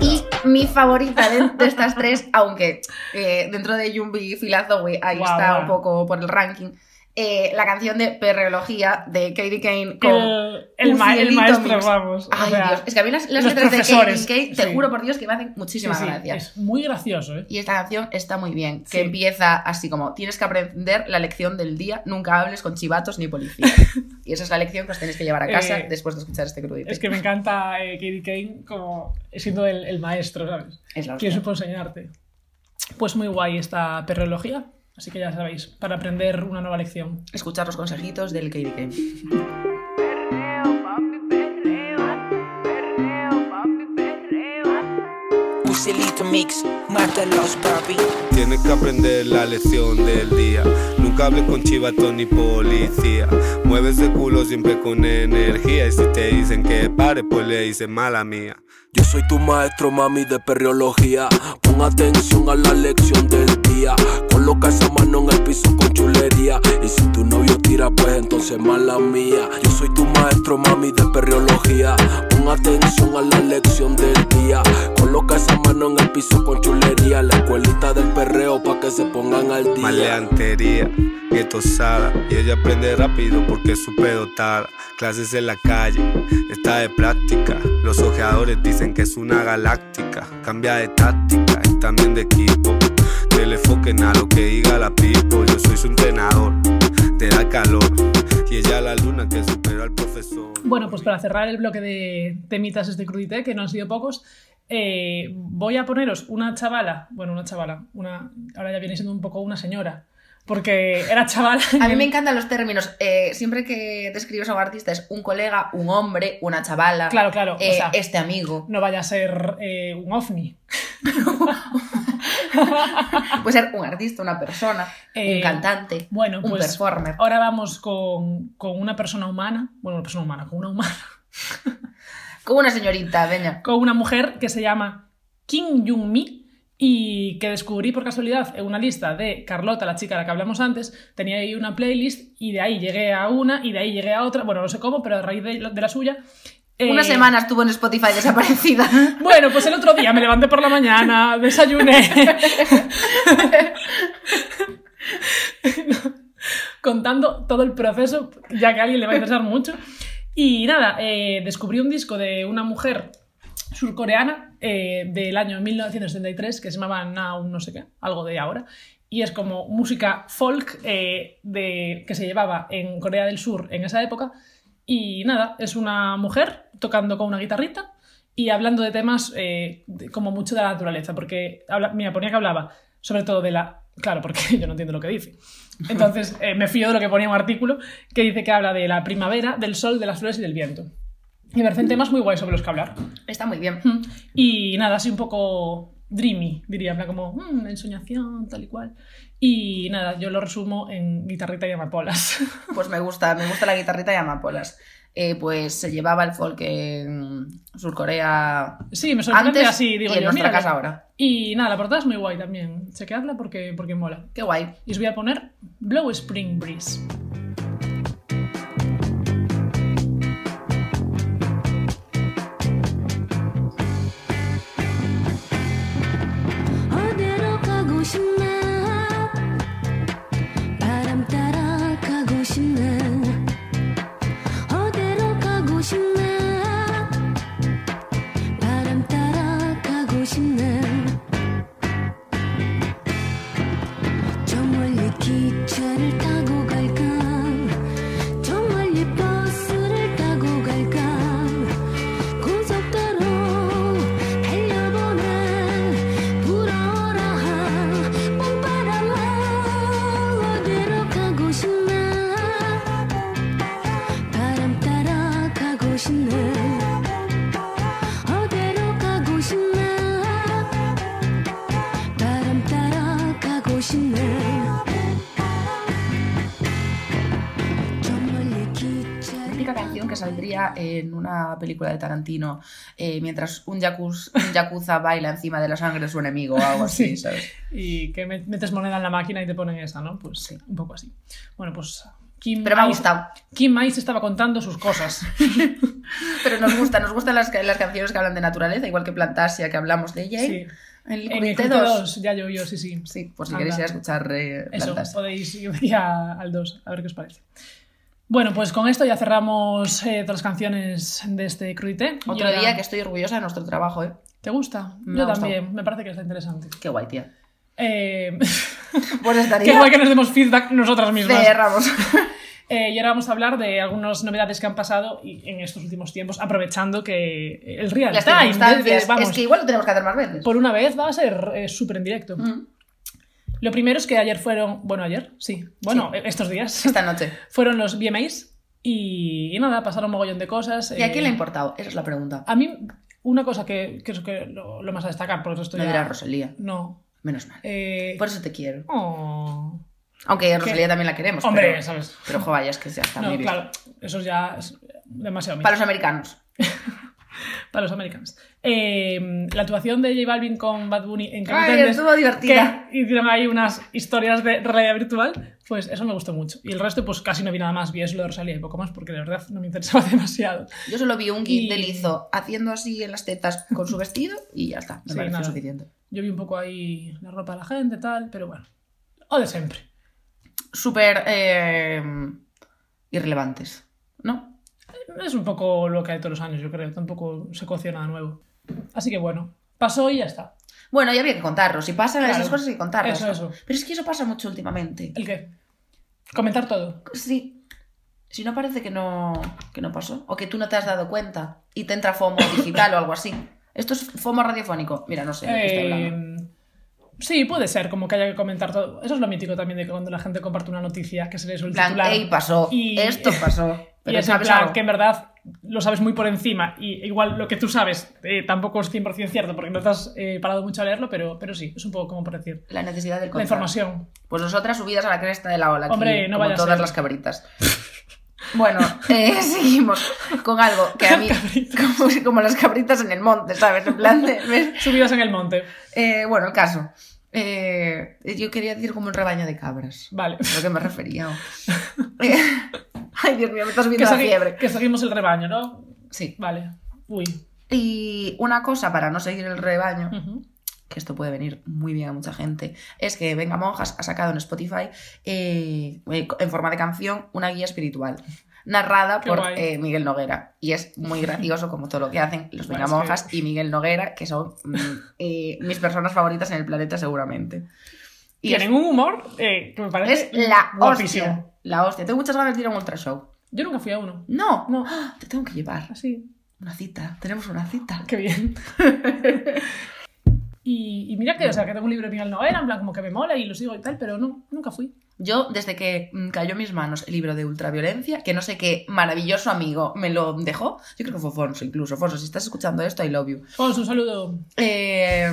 Y mi favorita de, de estas tres, aunque eh, dentro de Yung Beef y La Zowi, ahí wow, está wow. un poco por el ranking. Eh, la canción de Perreología de Kaydy Cain con el, el, ma el maestro mix. Vamos, ay, o sea, Dios, es que a mí las, las letras profesores, de Kaydy Cain, te sí. juro por Dios que me hacen muchísimas sí, sí, gracias. Es muy gracioso, ¿eh? Y esta canción está muy bien, sí. que empieza así como: tienes que aprender la lección del día, nunca hables con chivatos ni policías. Y esa es la lección que os tenéis que llevar a casa eh, después de escuchar este crudité. Es que me encanta eh, Kaydy Cain como siendo el, el maestro, ¿sabes? Es la ¿Quién supo enseñarte? Pues muy guay esta Perreología. Así que ya sabéis, para aprender una nueva lección, escuchar los consejitos del Kaydy Cain. Perreo, papi, perreo. Perreo, papi, perreo. Pusilito mix, mátalos, papi. Tienes que aprender la lección del día. Nunca hables con chivato ni policía. Mueves el culo siempre con energía. Y si te dicen que pare, pues le dices mala mía. Yo soy tu maestro, mami, de perreología. Pon atención a la lección del día. Coloca esa mano en el piso con chulería. Y si tu novio tira, pues entonces mala mía. Yo soy tu maestro, mami, de perreología. Pon atención a la lección del día. Coloca esa mano en el piso con chulería. La escuelita del perreo pa' que se pongan al día. Maleantería, guetosada. Y ella aprende rápido porque es súper dotada. Clases en la calle, está de práctica. Los ojeadores dicen que es una galáctica. Cambia de táctica y también de equipo. que le foquen a lo que diga la people. Yo soy su entrenador, te da calor. Y ella la luna que superó al profesor. Bueno, pues para cerrar el bloque de temitas este crudité, que no han sido pocos, eh, voy a poneros una chavala. Bueno, una chavala, una, ahora ya viene siendo un poco una señora. Porque era chaval. A mí me encantan los términos. Eh, siempre que describes a un artista es un colega, un hombre, una chavala. Claro, claro. Eh, o sea, este amigo. No vaya a ser eh, un ovni. Puede ser un artista, una persona, eh, un cantante, bueno, un pues performer. Ahora vamos con, con una persona humana. Bueno, una persona humana, con una humana. Con una señorita, venga. Con una mujer que se llama Kim Jung mi. Y que descubrí por casualidad en una lista de Carlota, la chica de la que hablamos antes. Tenía ahí una playlist y de ahí llegué a una y de ahí llegué a otra. Bueno, no sé cómo, pero a raíz de, de la suya. Eh... Una semana estuvo en Spotify desaparecida. Bueno, pues el otro día me levanté por la mañana, desayuné. Contando todo el proceso, ya que a alguien le va a interesar mucho. Y nada, eh, descubrí un disco de una mujer surcoreana eh, del año mil novecientos setenta y tres que se llamaba Now no sé qué, algo de ahora, y es como música folk eh, de, que se llevaba en Corea del Sur en esa época. Y nada, es una mujer tocando con una guitarrita y hablando de temas eh, de, como mucho de la naturaleza, porque habla, mira, ponía que hablaba sobre todo de la... Claro, porque yo no entiendo lo que dice. Entonces eh, me fío de lo que ponía un artículo que dice que habla de la primavera, del sol, de las flores y del viento. Y me parecen temas muy guays sobre los que hablar. Está muy bien. Y nada, así un poco dreamy, diría, como mmm, ensoñación, tal y cual. Y nada, yo lo resumo en guitarrita y amapolas. Pues me gusta, me gusta la guitarrita y amapolas. Eh, pues se llevaba el folk en Surcorea. Sí, me sorprende antes, así, digo y yo, en nuestra mira, casa ahora. Y nada, la portada es muy guay también. Chequeadla porque, porque mola. Qué guay. Y os voy a poner Blow Spring Breeze. En una película de Tarantino, eh, mientras un yakuza, un yakuza baila encima de la sangre de su enemigo o algo así, sí. ¿Sabes? Y que metes moneda en la máquina y te ponen esa, ¿no? Pues sí, un poco así. Bueno, pues Kim Pero me ha gustado. Kim Mice estaba contando sus cosas. Pero nos gusta, nos gustan las, las canciones que hablan de naturaleza, igual que Plantasia, que hablamos de ella. Sí. En el Crudité dos ya llovió, sí, sí. Sí, pues si Anda. Queréis ir a escuchar eh, Plantasia. Eso, podéis ir a, al dos, a ver qué os parece. Bueno, pues con esto ya cerramos eh, todas las canciones de este crudité. Otro ya... día que estoy orgullosa de nuestro trabajo, ¿eh? ¿Te gusta? Me Yo también, gustado. Me parece que está interesante. Qué guay, tía. Eh... Pues estaría... Qué guay que nos demos feedback nosotras mismas. Cerramos. Eh, y ahora vamos a hablar de algunas novedades que han pasado y, en estos últimos tiempos, aprovechando que el real las time... De, de, vamos, es que igual lo tenemos que hacer más veces. Por una vez va a ser eh, súper en directo. Mm. Lo primero es que ayer fueron... Bueno, ayer, sí. Bueno, sí. Estos días. Esta noche. Fueron los V M As y, y nada, pasaron un mogollón de cosas. ¿Y eh, a quién le ha importado? Esa es la pregunta. A mí, una cosa que, que es que lo, lo más a destacar, por eso estoy... No dirá a... Rosalía. No. Menos mal. Eh... Por eso te quiero. Oh. Aunque a Rosalía ¿Qué? También la queremos. Hombre, pero, ¿sabes? Pero, jo, vaya, es que ya está no, muy bien. Claro, eso ya es demasiado mío. Para los americanos. Para los americanos. Eh, la actuación de J Balvin con Bad Bunny en California. Estuvo divertida. Que hicieron ahí unas historias de realidad virtual. Pues eso me gustó mucho. Y el resto, pues casi no vi nada más. Vi eso de Rosalía y poco más, porque de verdad no me interesaba demasiado. Yo solo vi un gif y... de Lizzo haciendo así en las tetas con su vestido y ya está. Me sí, pareció nada. Suficiente. Yo vi un poco ahí la ropa de la gente, tal, pero bueno. O de siempre. Súper eh, irrelevantes, ¿no? Es un poco lo que hay todos los años, yo creo. Tampoco se coció nada nuevo. Así que bueno, pasó y ya está. Bueno, y había que contarlo. Si pasan claro, esas cosas, hay que contarlas. Eso, eso. Pero es que eso pasa mucho últimamente. ¿El qué? ¿Comentar todo? Sí. Si no, parece que no, que no pasó. O que tú no te has dado cuenta y te entra FOMO digital o algo así. Esto es FOMO radiofónico. Mira, no sé de qué estoy hablando. Sí, puede ser, como que haya que comentar todo. Eso es lo mítico también de que cuando la gente comparte una noticia que se le suele titular. Plan, ey, pasó, y... esto pasó. Pero y es sabes plan, que en verdad lo sabes muy por encima. Y igual lo que tú sabes eh, tampoco es cien por ciento cierto porque no te has eh, parado mucho a leerlo, pero, pero sí, es un poco como para decir. La necesidad del control. La información. Pues nosotras subidas a la cresta de la ola. Aquí, hombre, no como vaya todas a ser. Las cabritas. Bueno, eh, seguimos con algo que a mí, como, como las cabritas en el monte, ¿sabes? En plan de, ¿ves? Subidas en el monte. Eh, bueno, el caso. Eh, yo quería decir como un rebaño de cabras. Vale. A lo que me refería. eh, ay, Dios mío, me estás viendo la fiebre. Que seguimos el rebaño, ¿no? Sí. Vale. Uy. Y una cosa para no seguir el rebaño, uh-huh. que esto puede venir muy bien a mucha gente, es que Venga Monjas ha sacado en Spotify, eh, en forma de canción, una guía espiritual. Narrada qué por eh, Miguel Noguera. Y es muy gracioso como todo lo que hacen los Venga Monjas que... y Miguel Noguera, que son mm, eh, mis personas favoritas en el planeta seguramente. Y tienen es... un humor eh, que me parece es la guapísimo. Hostia. La hostia. Tengo muchas ganas de ir a un ultra show. Yo nunca fui a uno. No, no. ¡Ah! Te tengo que llevar. Así. Una cita. Tenemos una cita. Qué bien. y, y mira que, o sea, que tengo un libro de Miguel Noguera, en plan como que me mola y lo sigo y tal, pero no, nunca fui. Yo, desde que cayó en mis manos el libro de Ultraviolencia, que no sé qué maravilloso amigo me lo dejó, yo creo que fue Fonso incluso. Fonso, si estás escuchando esto, I love you. Fonso, un saludo. Eh,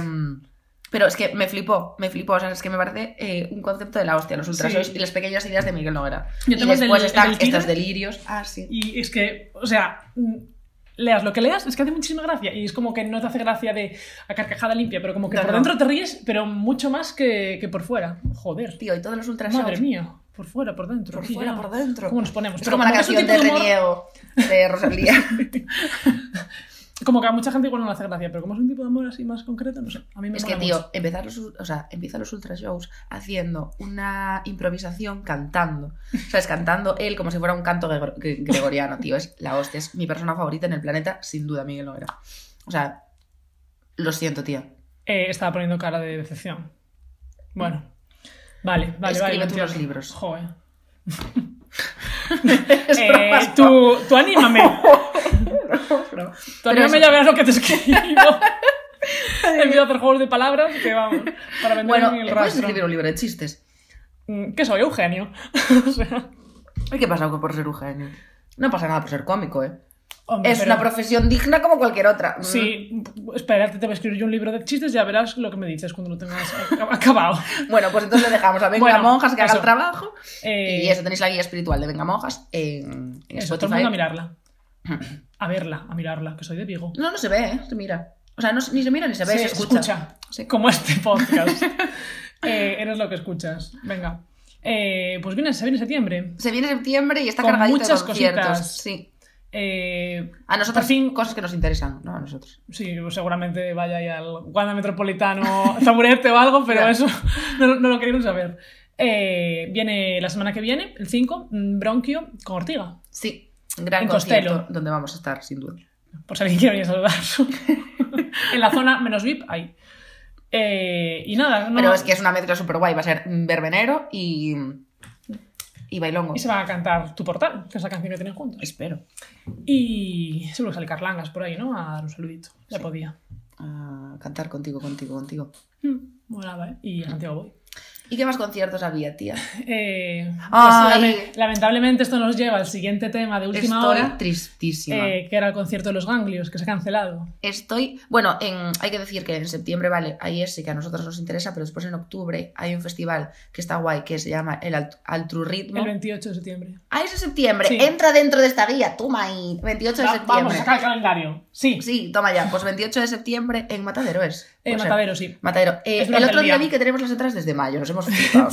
pero es que me flipó, me flipó. O sea, es que me parece eh, un concepto de la hostia, los ultrasos sí. y las pequeñas ideas de Miguel Noguera. Yo tengo y después del, están estos delirios. Ah, sí. Y es que, o sea... leas lo que leas, es que hace muchísima gracia y es como que no te hace gracia de a carcajada limpia, pero como que no, por no. dentro te ríes, pero mucho más que, que por fuera. Joder. Tío, y todos los ultrasounds. Madre mía, por fuera, por dentro. Por aquí, fuera, ya. por dentro. ¿Cómo nos ponemos? Es pero como la canción de humor... Reniego de Rosalía. Como que a mucha gente igual no le hace gracia, pero como es un tipo de amor así más concreto, no sé. A mí me es que, tío, mucho. empezar los, o sea, empieza los ultra shows haciendo una improvisación cantando. O sea, es cantando él como si fuera un canto gre- gre- gregoriano, tío. Es la hostia, es mi persona favorita en el planeta, sin duda, Miguel Noguera. O sea, lo siento, tío. Eh, estaba poniendo cara de decepción. Bueno, vale, vale, Escribe vale. Escribe tú los libros. Joder. eh, tú, tú anímame. No, no. Todavía me ya verás lo que te escribo. He empezado a hacer juegos de palabras que vamos, para vender bueno, en el rastro. Puedes escribir un libro de chistes. Que soy Eugenio. O sea... ¿Qué pasa por ser Eugenio? No pasa nada por ser cómico, ¿eh? Hombre, es pero... una profesión digna como cualquier otra. Sí, espérate, te voy a escribir yo un libro de chistes, ya verás lo que me dices cuando lo tengas acabado. Bueno, pues entonces le dejamos a Venga bueno, Monjas que eso. haga el trabajo. Eh... Y eso, tenéis la guía espiritual de Venga Monjas en, en eso, Spotify. Todo el mundo a mirarla. A verla, a mirarla, que soy de Vigo. No, no se ve, ¿eh? Se mira. O sea, no, ni se mira ni se ve, se, se escucha. escucha. Sí. Como este podcast. eh, eres lo que escuchas. Venga. Eh, pues viene, se viene septiembre. Se viene septiembre y está con cargadito muchas de conciertos. Cositas. Sí. Eh, a nosotros, fin, cosas que nos interesan, ¿no? A nosotros. Sí, seguramente vaya ahí al Wanda Metropolitano, Zamburete o algo, pero claro. eso no, no lo queremos saber. Eh, viene la semana que viene, el cinco, Bronquio con Ortiga. Sí. Gran en concierto Costello. Donde vamos a estar, sin duda. Por si alguien quiere venir a saludar. En la zona menos V I P, ahí. Eh, y nada. No... Pero es que es una mezcla súper guay. Va a ser verbenero y... y bailongo. Y se va a cantar Tu Portal, que es la canción que tienen juntos. Espero. Y seguro que sale Carlangas por ahí, ¿no? A dar un saludito. Ya sí. podía. A cantar contigo, contigo, contigo. Molaba, mm, ¿eh? Y a Santiago voy. ¿Y qué más conciertos había, tía? Eh, pues, lamentablemente esto nos lleva al siguiente tema de última Estoy hora. Estoy tristísima. Eh, que era el concierto de Los Ganglios, que se ha cancelado. Estoy... Bueno, en, hay que decir que en septiembre, vale, hay ese que a nosotros nos interesa, pero después en octubre hay un festival que está guay, que se llama el Alt- Altrurritmo. El veintiocho de septiembre. ¡Ah, ese septiembre! Sí. Entra dentro de esta guía, toma ahí. veintiocho de septiembre. Vamos a sacar el calendario. Sí. Sí, toma ya. Pues veintiocho de septiembre en Matadero es. Eh, Matadero, sea, sí. Matadero. Eh, el otro día vi que tenemos las entradas desde mayo, nos hemos flipado.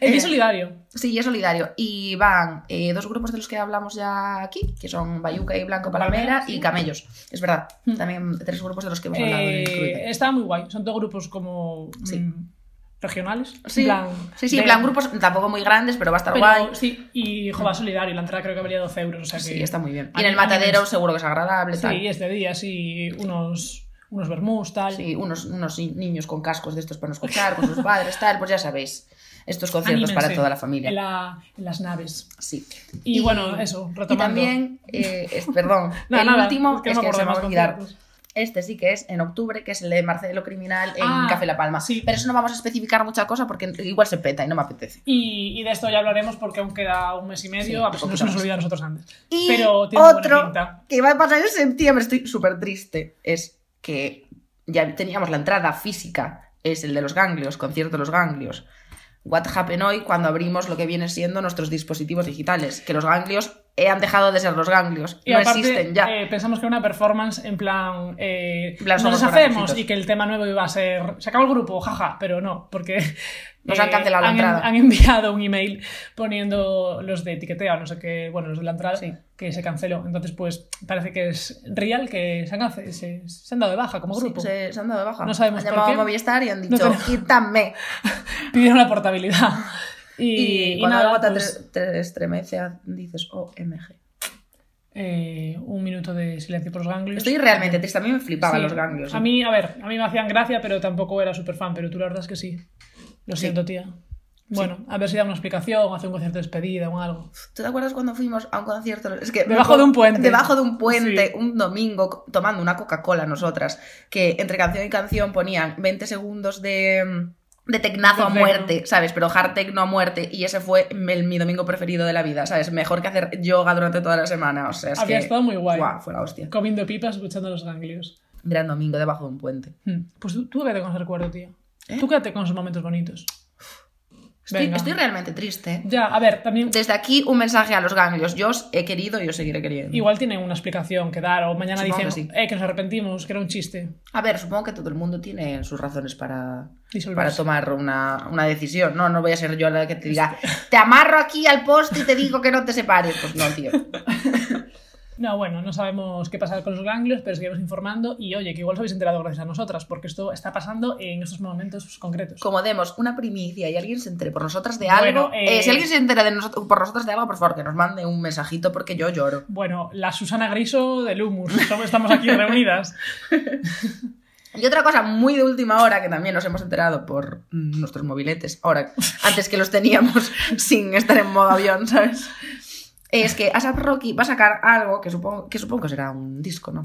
eh, es solidario. Sí, es solidario. Y van eh, dos grupos de los que hablamos ya aquí, que son Bayuca y Blanco Palmera sí. y Camellos. Es verdad. Mm. También tres grupos de los que hemos hablado. Eh, está muy guay. Son dos grupos como... Sí. Mm, regionales. Sí, plan, sí, sí de... plan grupos tampoco muy grandes, pero va a estar pero, guay. Sí, y jo, va solidario, la entrada creo que valía doce euros, o sea que... Sí, está muy bien. Y en el Matadero seguro que es agradable. Sí, tal. Este día sí, unos... unos vermús, tal. Sí, unos, unos niños con cascos de estos para no escuchar, con sus padres, tal, pues ya sabéis. Estos conciertos Anímense, para toda la familia. En, la, en las naves. Sí. Y, y bueno, eso, retomando. Y también, eh, es, perdón, no, el nada, último es que, es que se me va a olvidar. Este sí que es en octubre, que es el de Marcelo Criminal en ah, Café La Palma. Sí. Pero eso no vamos a especificar mucha cosa porque igual se peta y no me apetece. Y, y de esto ya hablaremos porque aún queda un mes y medio, sí, a pesar de que nos olvidamos nosotros antes. Y pero tiene otro buena pinta. Que va a pasar en septiembre, estoy súper triste, es que ya teníamos la entrada física, es el de Los Ganglios, concierto de Los Ganglios. What happened hoy cuando abrimos lo que viene siendo nuestros dispositivos digitales, que Los Ganglios eh, han dejado de ser Los Ganglios, y no aparte, existen ya. Eh, pensamos que era una performance en plan, eh, en plan nos deshacemos y que el tema nuevo iba a ser, se acabó el grupo, jaja, pero no, porque nos eh, han cancelado la han, entrada. Han enviado un email poniendo los de etiqueteo, no sé qué, bueno, los de la entrada, sí, que se canceló. Entonces, pues, parece que es real que se han, se, se han dado de baja como grupo. Sí, se, se han dado de baja. No sabemos han por qué. Han llamado a Movistar y han dicho, no quítame. Pidieron la portabilidad. Y, y, y cuando algo pues, te, te estremece, dices O M G. Eh, un minuto de silencio por Los Ganglios. Estoy realmente triste, a mí me flipaban sí, Los Ganglios. ¿Eh? A mí, a ver, a mí me hacían gracia, pero tampoco era súper fan, pero tú la verdad es que sí. Lo siento, sí, tía. Bueno, sí, a ver si da una explicación, hace un concierto de despedida o algo. ¿Tú te acuerdas cuando fuimos a un concierto? Es que debajo de un puente. Debajo de un puente, sí, un domingo, tomando una Coca-Cola nosotras, que entre canción y canción ponían veinte segundos de, de tecnazo a muerte, ¿sabes? Pero hard techno a muerte, y ese fue el, mi domingo preferido de la vida, ¿sabes? Mejor que hacer yoga durante toda la semana, o sea, es había que... estado muy guay. Guau, fue la hostia. Comiendo pipas, escuchando Los Ganglios. Gran domingo debajo de un puente. Hmm. Pues tú, tú quédate con ese recuerdo, tía. ¿Eh? Tú quédate con esos momentos bonitos. Estoy, estoy realmente triste. Ya, a ver, también... Desde aquí un mensaje a Los Ganglios. Yo os he querido y os seguiré queriendo. Igual tienen una explicación que dar, o mañana supongo dicen que, sí, eh, que nos arrepentimos, que era un chiste. A ver, supongo que todo el mundo tiene sus razones para, para tomar una, una decisión. No, no voy a ser yo la que te diga, te amarro aquí al poste y te digo que no te separes. Pues no, tío. No, bueno, no sabemos qué pasa con Los Ganglios, pero seguimos informando y, oye, que igual os habéis enterado gracias a nosotras, porque esto está pasando en estos momentos concretos. Como demos una primicia y alguien se entere por nosotras de algo, bueno, eh... Eh, si alguien se entera de nos... por nosotras de algo, por favor, que nos mande un mensajito porque yo lloro. Bueno, la Susana Griso del Hummus, estamos aquí reunidas. Y otra cosa muy de última hora, que también nos hemos enterado por nuestros mobiletes, ahora, antes que los teníamos sin estar en modo avión, ¿sabes? Es que A$AP Rocky va a sacar algo que supongo que supongo que será un disco, ¿no?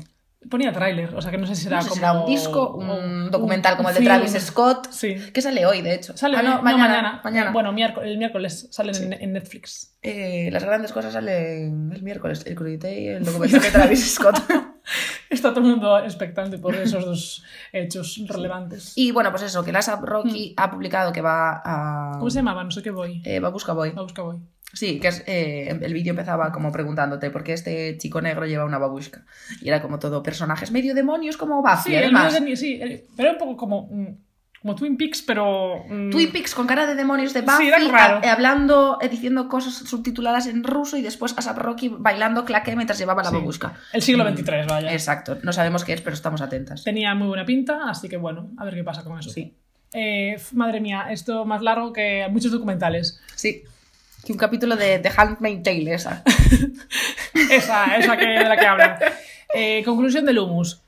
Ponía tráiler, o sea que no sé si será, no sé, como... será un disco, un, un documental un, como el de film. Travis Scott, sí, que sale hoy, de hecho. Sale ah, no, mañana, no, mañana. mañana. Bueno, miércoles, el miércoles salen sí, en, en Netflix. Eh, las grandes cosas salen el miércoles, el Crudité y el documental de Travis Scott. Está todo el mundo expectante por esos dos hechos relevantes. Y bueno, pues eso, que A$AP Rocky mm. ha publicado que va a... ¿Cómo se llamaba? No sé qué voy. Eh, va a buscar voy. Va a buscar voy. Sí, que es, eh, el vídeo empezaba como preguntándote por qué este chico negro lleva una babushka. Y era como todo personajes medio demonios como Buffy, sí, además. El medio de, sí, el, pero un poco como, como Twin Peaks, pero... Mmm... Twin Peaks con cara de demonios de Buffy, sí, a, hablando, diciendo cosas subtituladas en ruso y después A$AP Rocky bailando claqué mientras llevaba la sí, babushka. El siglo veintitrés, mm, vaya. Exacto, no sabemos qué es, pero estamos atentas. Tenía muy buena pinta, así que bueno, a ver qué pasa con eso. Sí. Eh, madre mía, esto más largo que muchos documentales. Sí. Que un capítulo de The Handmaid's Tale, esa. esa, esa que, de la que hablan. Eh, conclusión del Hummus.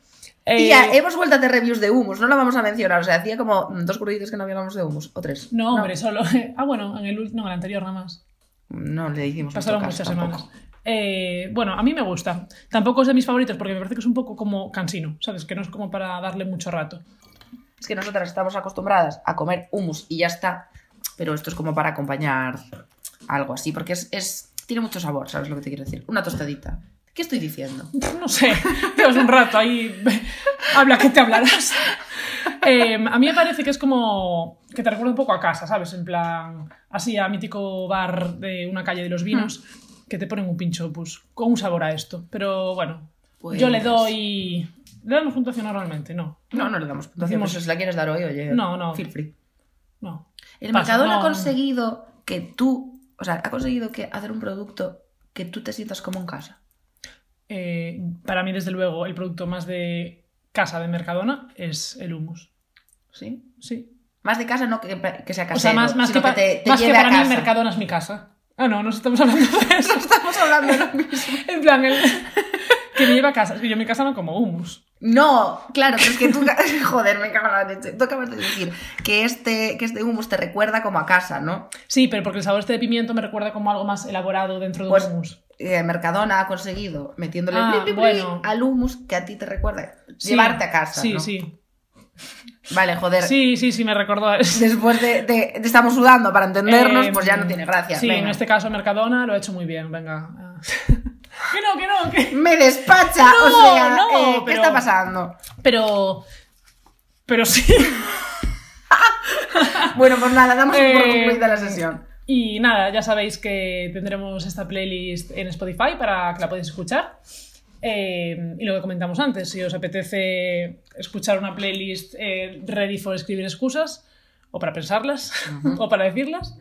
Eh, Tía, hemos vuelto a hacer reviews de Hummus, no la vamos a mencionar. O sea, hacía como dos cruditos que no habíamos de Hummus, o tres. No, no, hombre, solo. Ah, bueno, en el, no, en el anterior nada más. No, le hicimos pasaron mucho caso, muchas tampoco, semanas. Eh, bueno, a mí me gusta. Tampoco es de mis favoritos porque me parece que es un poco como cansino, ¿sabes? Que no es como para darle mucho rato. Es que nosotras estamos acostumbradas a comer Hummus y ya está, pero esto es como para acompañar. Algo así, porque es, es tiene mucho sabor, ¿sabes lo que te quiero decir? Una tostadita. ¿Qué estoy diciendo? No sé, llevas un rato ahí, habla que te hablarás. Eh, a mí me parece que es como que te recuerda un poco a casa, ¿sabes? En plan, así a mítico bar de una calle de los vinos, mm. que te ponen un pincho, pues, con un sabor a esto. Pero bueno, pues... yo le doy... ¿Le damos puntuación normalmente? No. No, no le damos puntuación. Decimos... Si la quieres dar hoy, oye, no, no. Feel free. No. El Paso, Mercadona no, ha conseguido que tú... O sea, ha conseguido que hacer un producto que tú te sientas como en casa. Eh, para mí, desde luego, el producto más de casa de Mercadona es el Hummus. ¿Sí? Sí. Más de casa, no que, que sea casero. O sea, más, más que, pa, que, te, te más que para mí Mercadona es mi casa. Ah, no, nos estamos hablando de eso. No estamos hablando de lo mismo. En plan, el, Que me lleva a casa. Es que yo en mi casa no como hummus. No, claro, pero es que tú... Joder, me cago en la leche. Tú acabas de decir que este, que este hummus te recuerda como a casa, ¿no? Sí, pero porque el sabor este de pimiento me recuerda como algo más elaborado dentro de pues, un hummus. Eh, Mercadona ha conseguido, metiéndole ah, bli, bli, bueno. bli, al hummus que a ti te recuerda. Sí, llevarte a casa, sí, ¿no? Sí, sí. Vale, joder. Sí, sí, sí, me recordó. Después de, de, de estamos sudando para entendernos, eh, pues ya no tiene gracia. Sí, venga. En este caso Mercadona lo ha hecho muy bien, venga. Que no, que no, que... Me despacha, no, o sea, no, eh, ¿qué pero, está pasando? Pero... Pero sí. Bueno, pues nada, damos eh, por concluida la sesión. Y nada, ya sabéis que tendremos esta playlist en Spotify para que la podáis escuchar. Eh, y lo que comentamos antes, si os apetece escuchar una playlist eh, ready for escribir excusas, o para pensarlas, uh-huh. o para decirlas,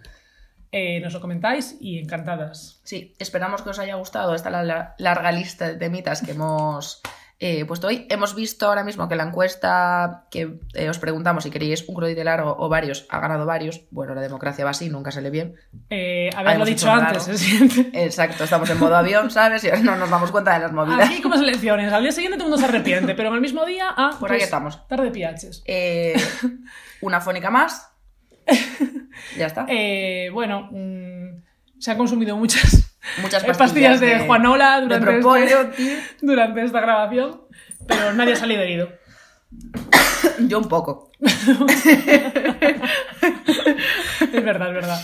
eh, nos lo comentáis y encantadas. Sí, esperamos que os haya gustado esta la- larga lista de temitas que hemos eh, puesto hoy. Hemos visto ahora mismo que la encuesta que eh, os preguntamos si queréis un crudité largo o varios, ha ganado varios. Bueno, la democracia va así, nunca se lee bien. Eh, haberlo dicho antes, se siente. Exacto, estamos en modo avión, ¿sabes? Y no nos damos cuenta de las movidas. Aquí como elecciones, al día siguiente todo el mundo se arrepiente, pero en el mismo día, ah, pues, pues ahí estamos. Tarde piaches. Eh, una fónica más. Ya está. Eh, bueno, mmm, se han consumido muchas, muchas pastillas, pastillas de, de Juanola durante, de propóleo, este, durante esta grabación, pero nadie ha salido herido. Yo un poco. Es verdad, es verdad.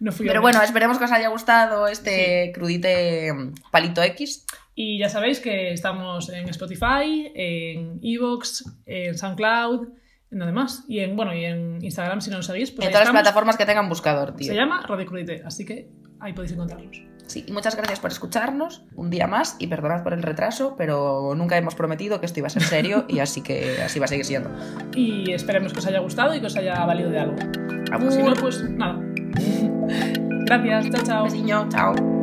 No fui pero bueno, más. Esperemos que os haya gustado este sí. crudité palito X. Y ya sabéis que estamos en Spotify, en iVoox, en SoundCloud... Nada más. Y en, bueno, y en Instagram, si no lo sabéis, pues en todas las plataformas que tengan buscador, tío. Se llama Radio Crudité, así que ahí podéis encontrarnos. Sí, y muchas gracias por escucharnos un día más y perdonad por el retraso, pero nunca hemos prometido que esto iba a ser serio y así que así va a seguir siendo. Y esperemos que os haya gustado y que os haya valido de algo. Abur. Si no, pues nada. Gracias, chao, chao. Besiño, chao.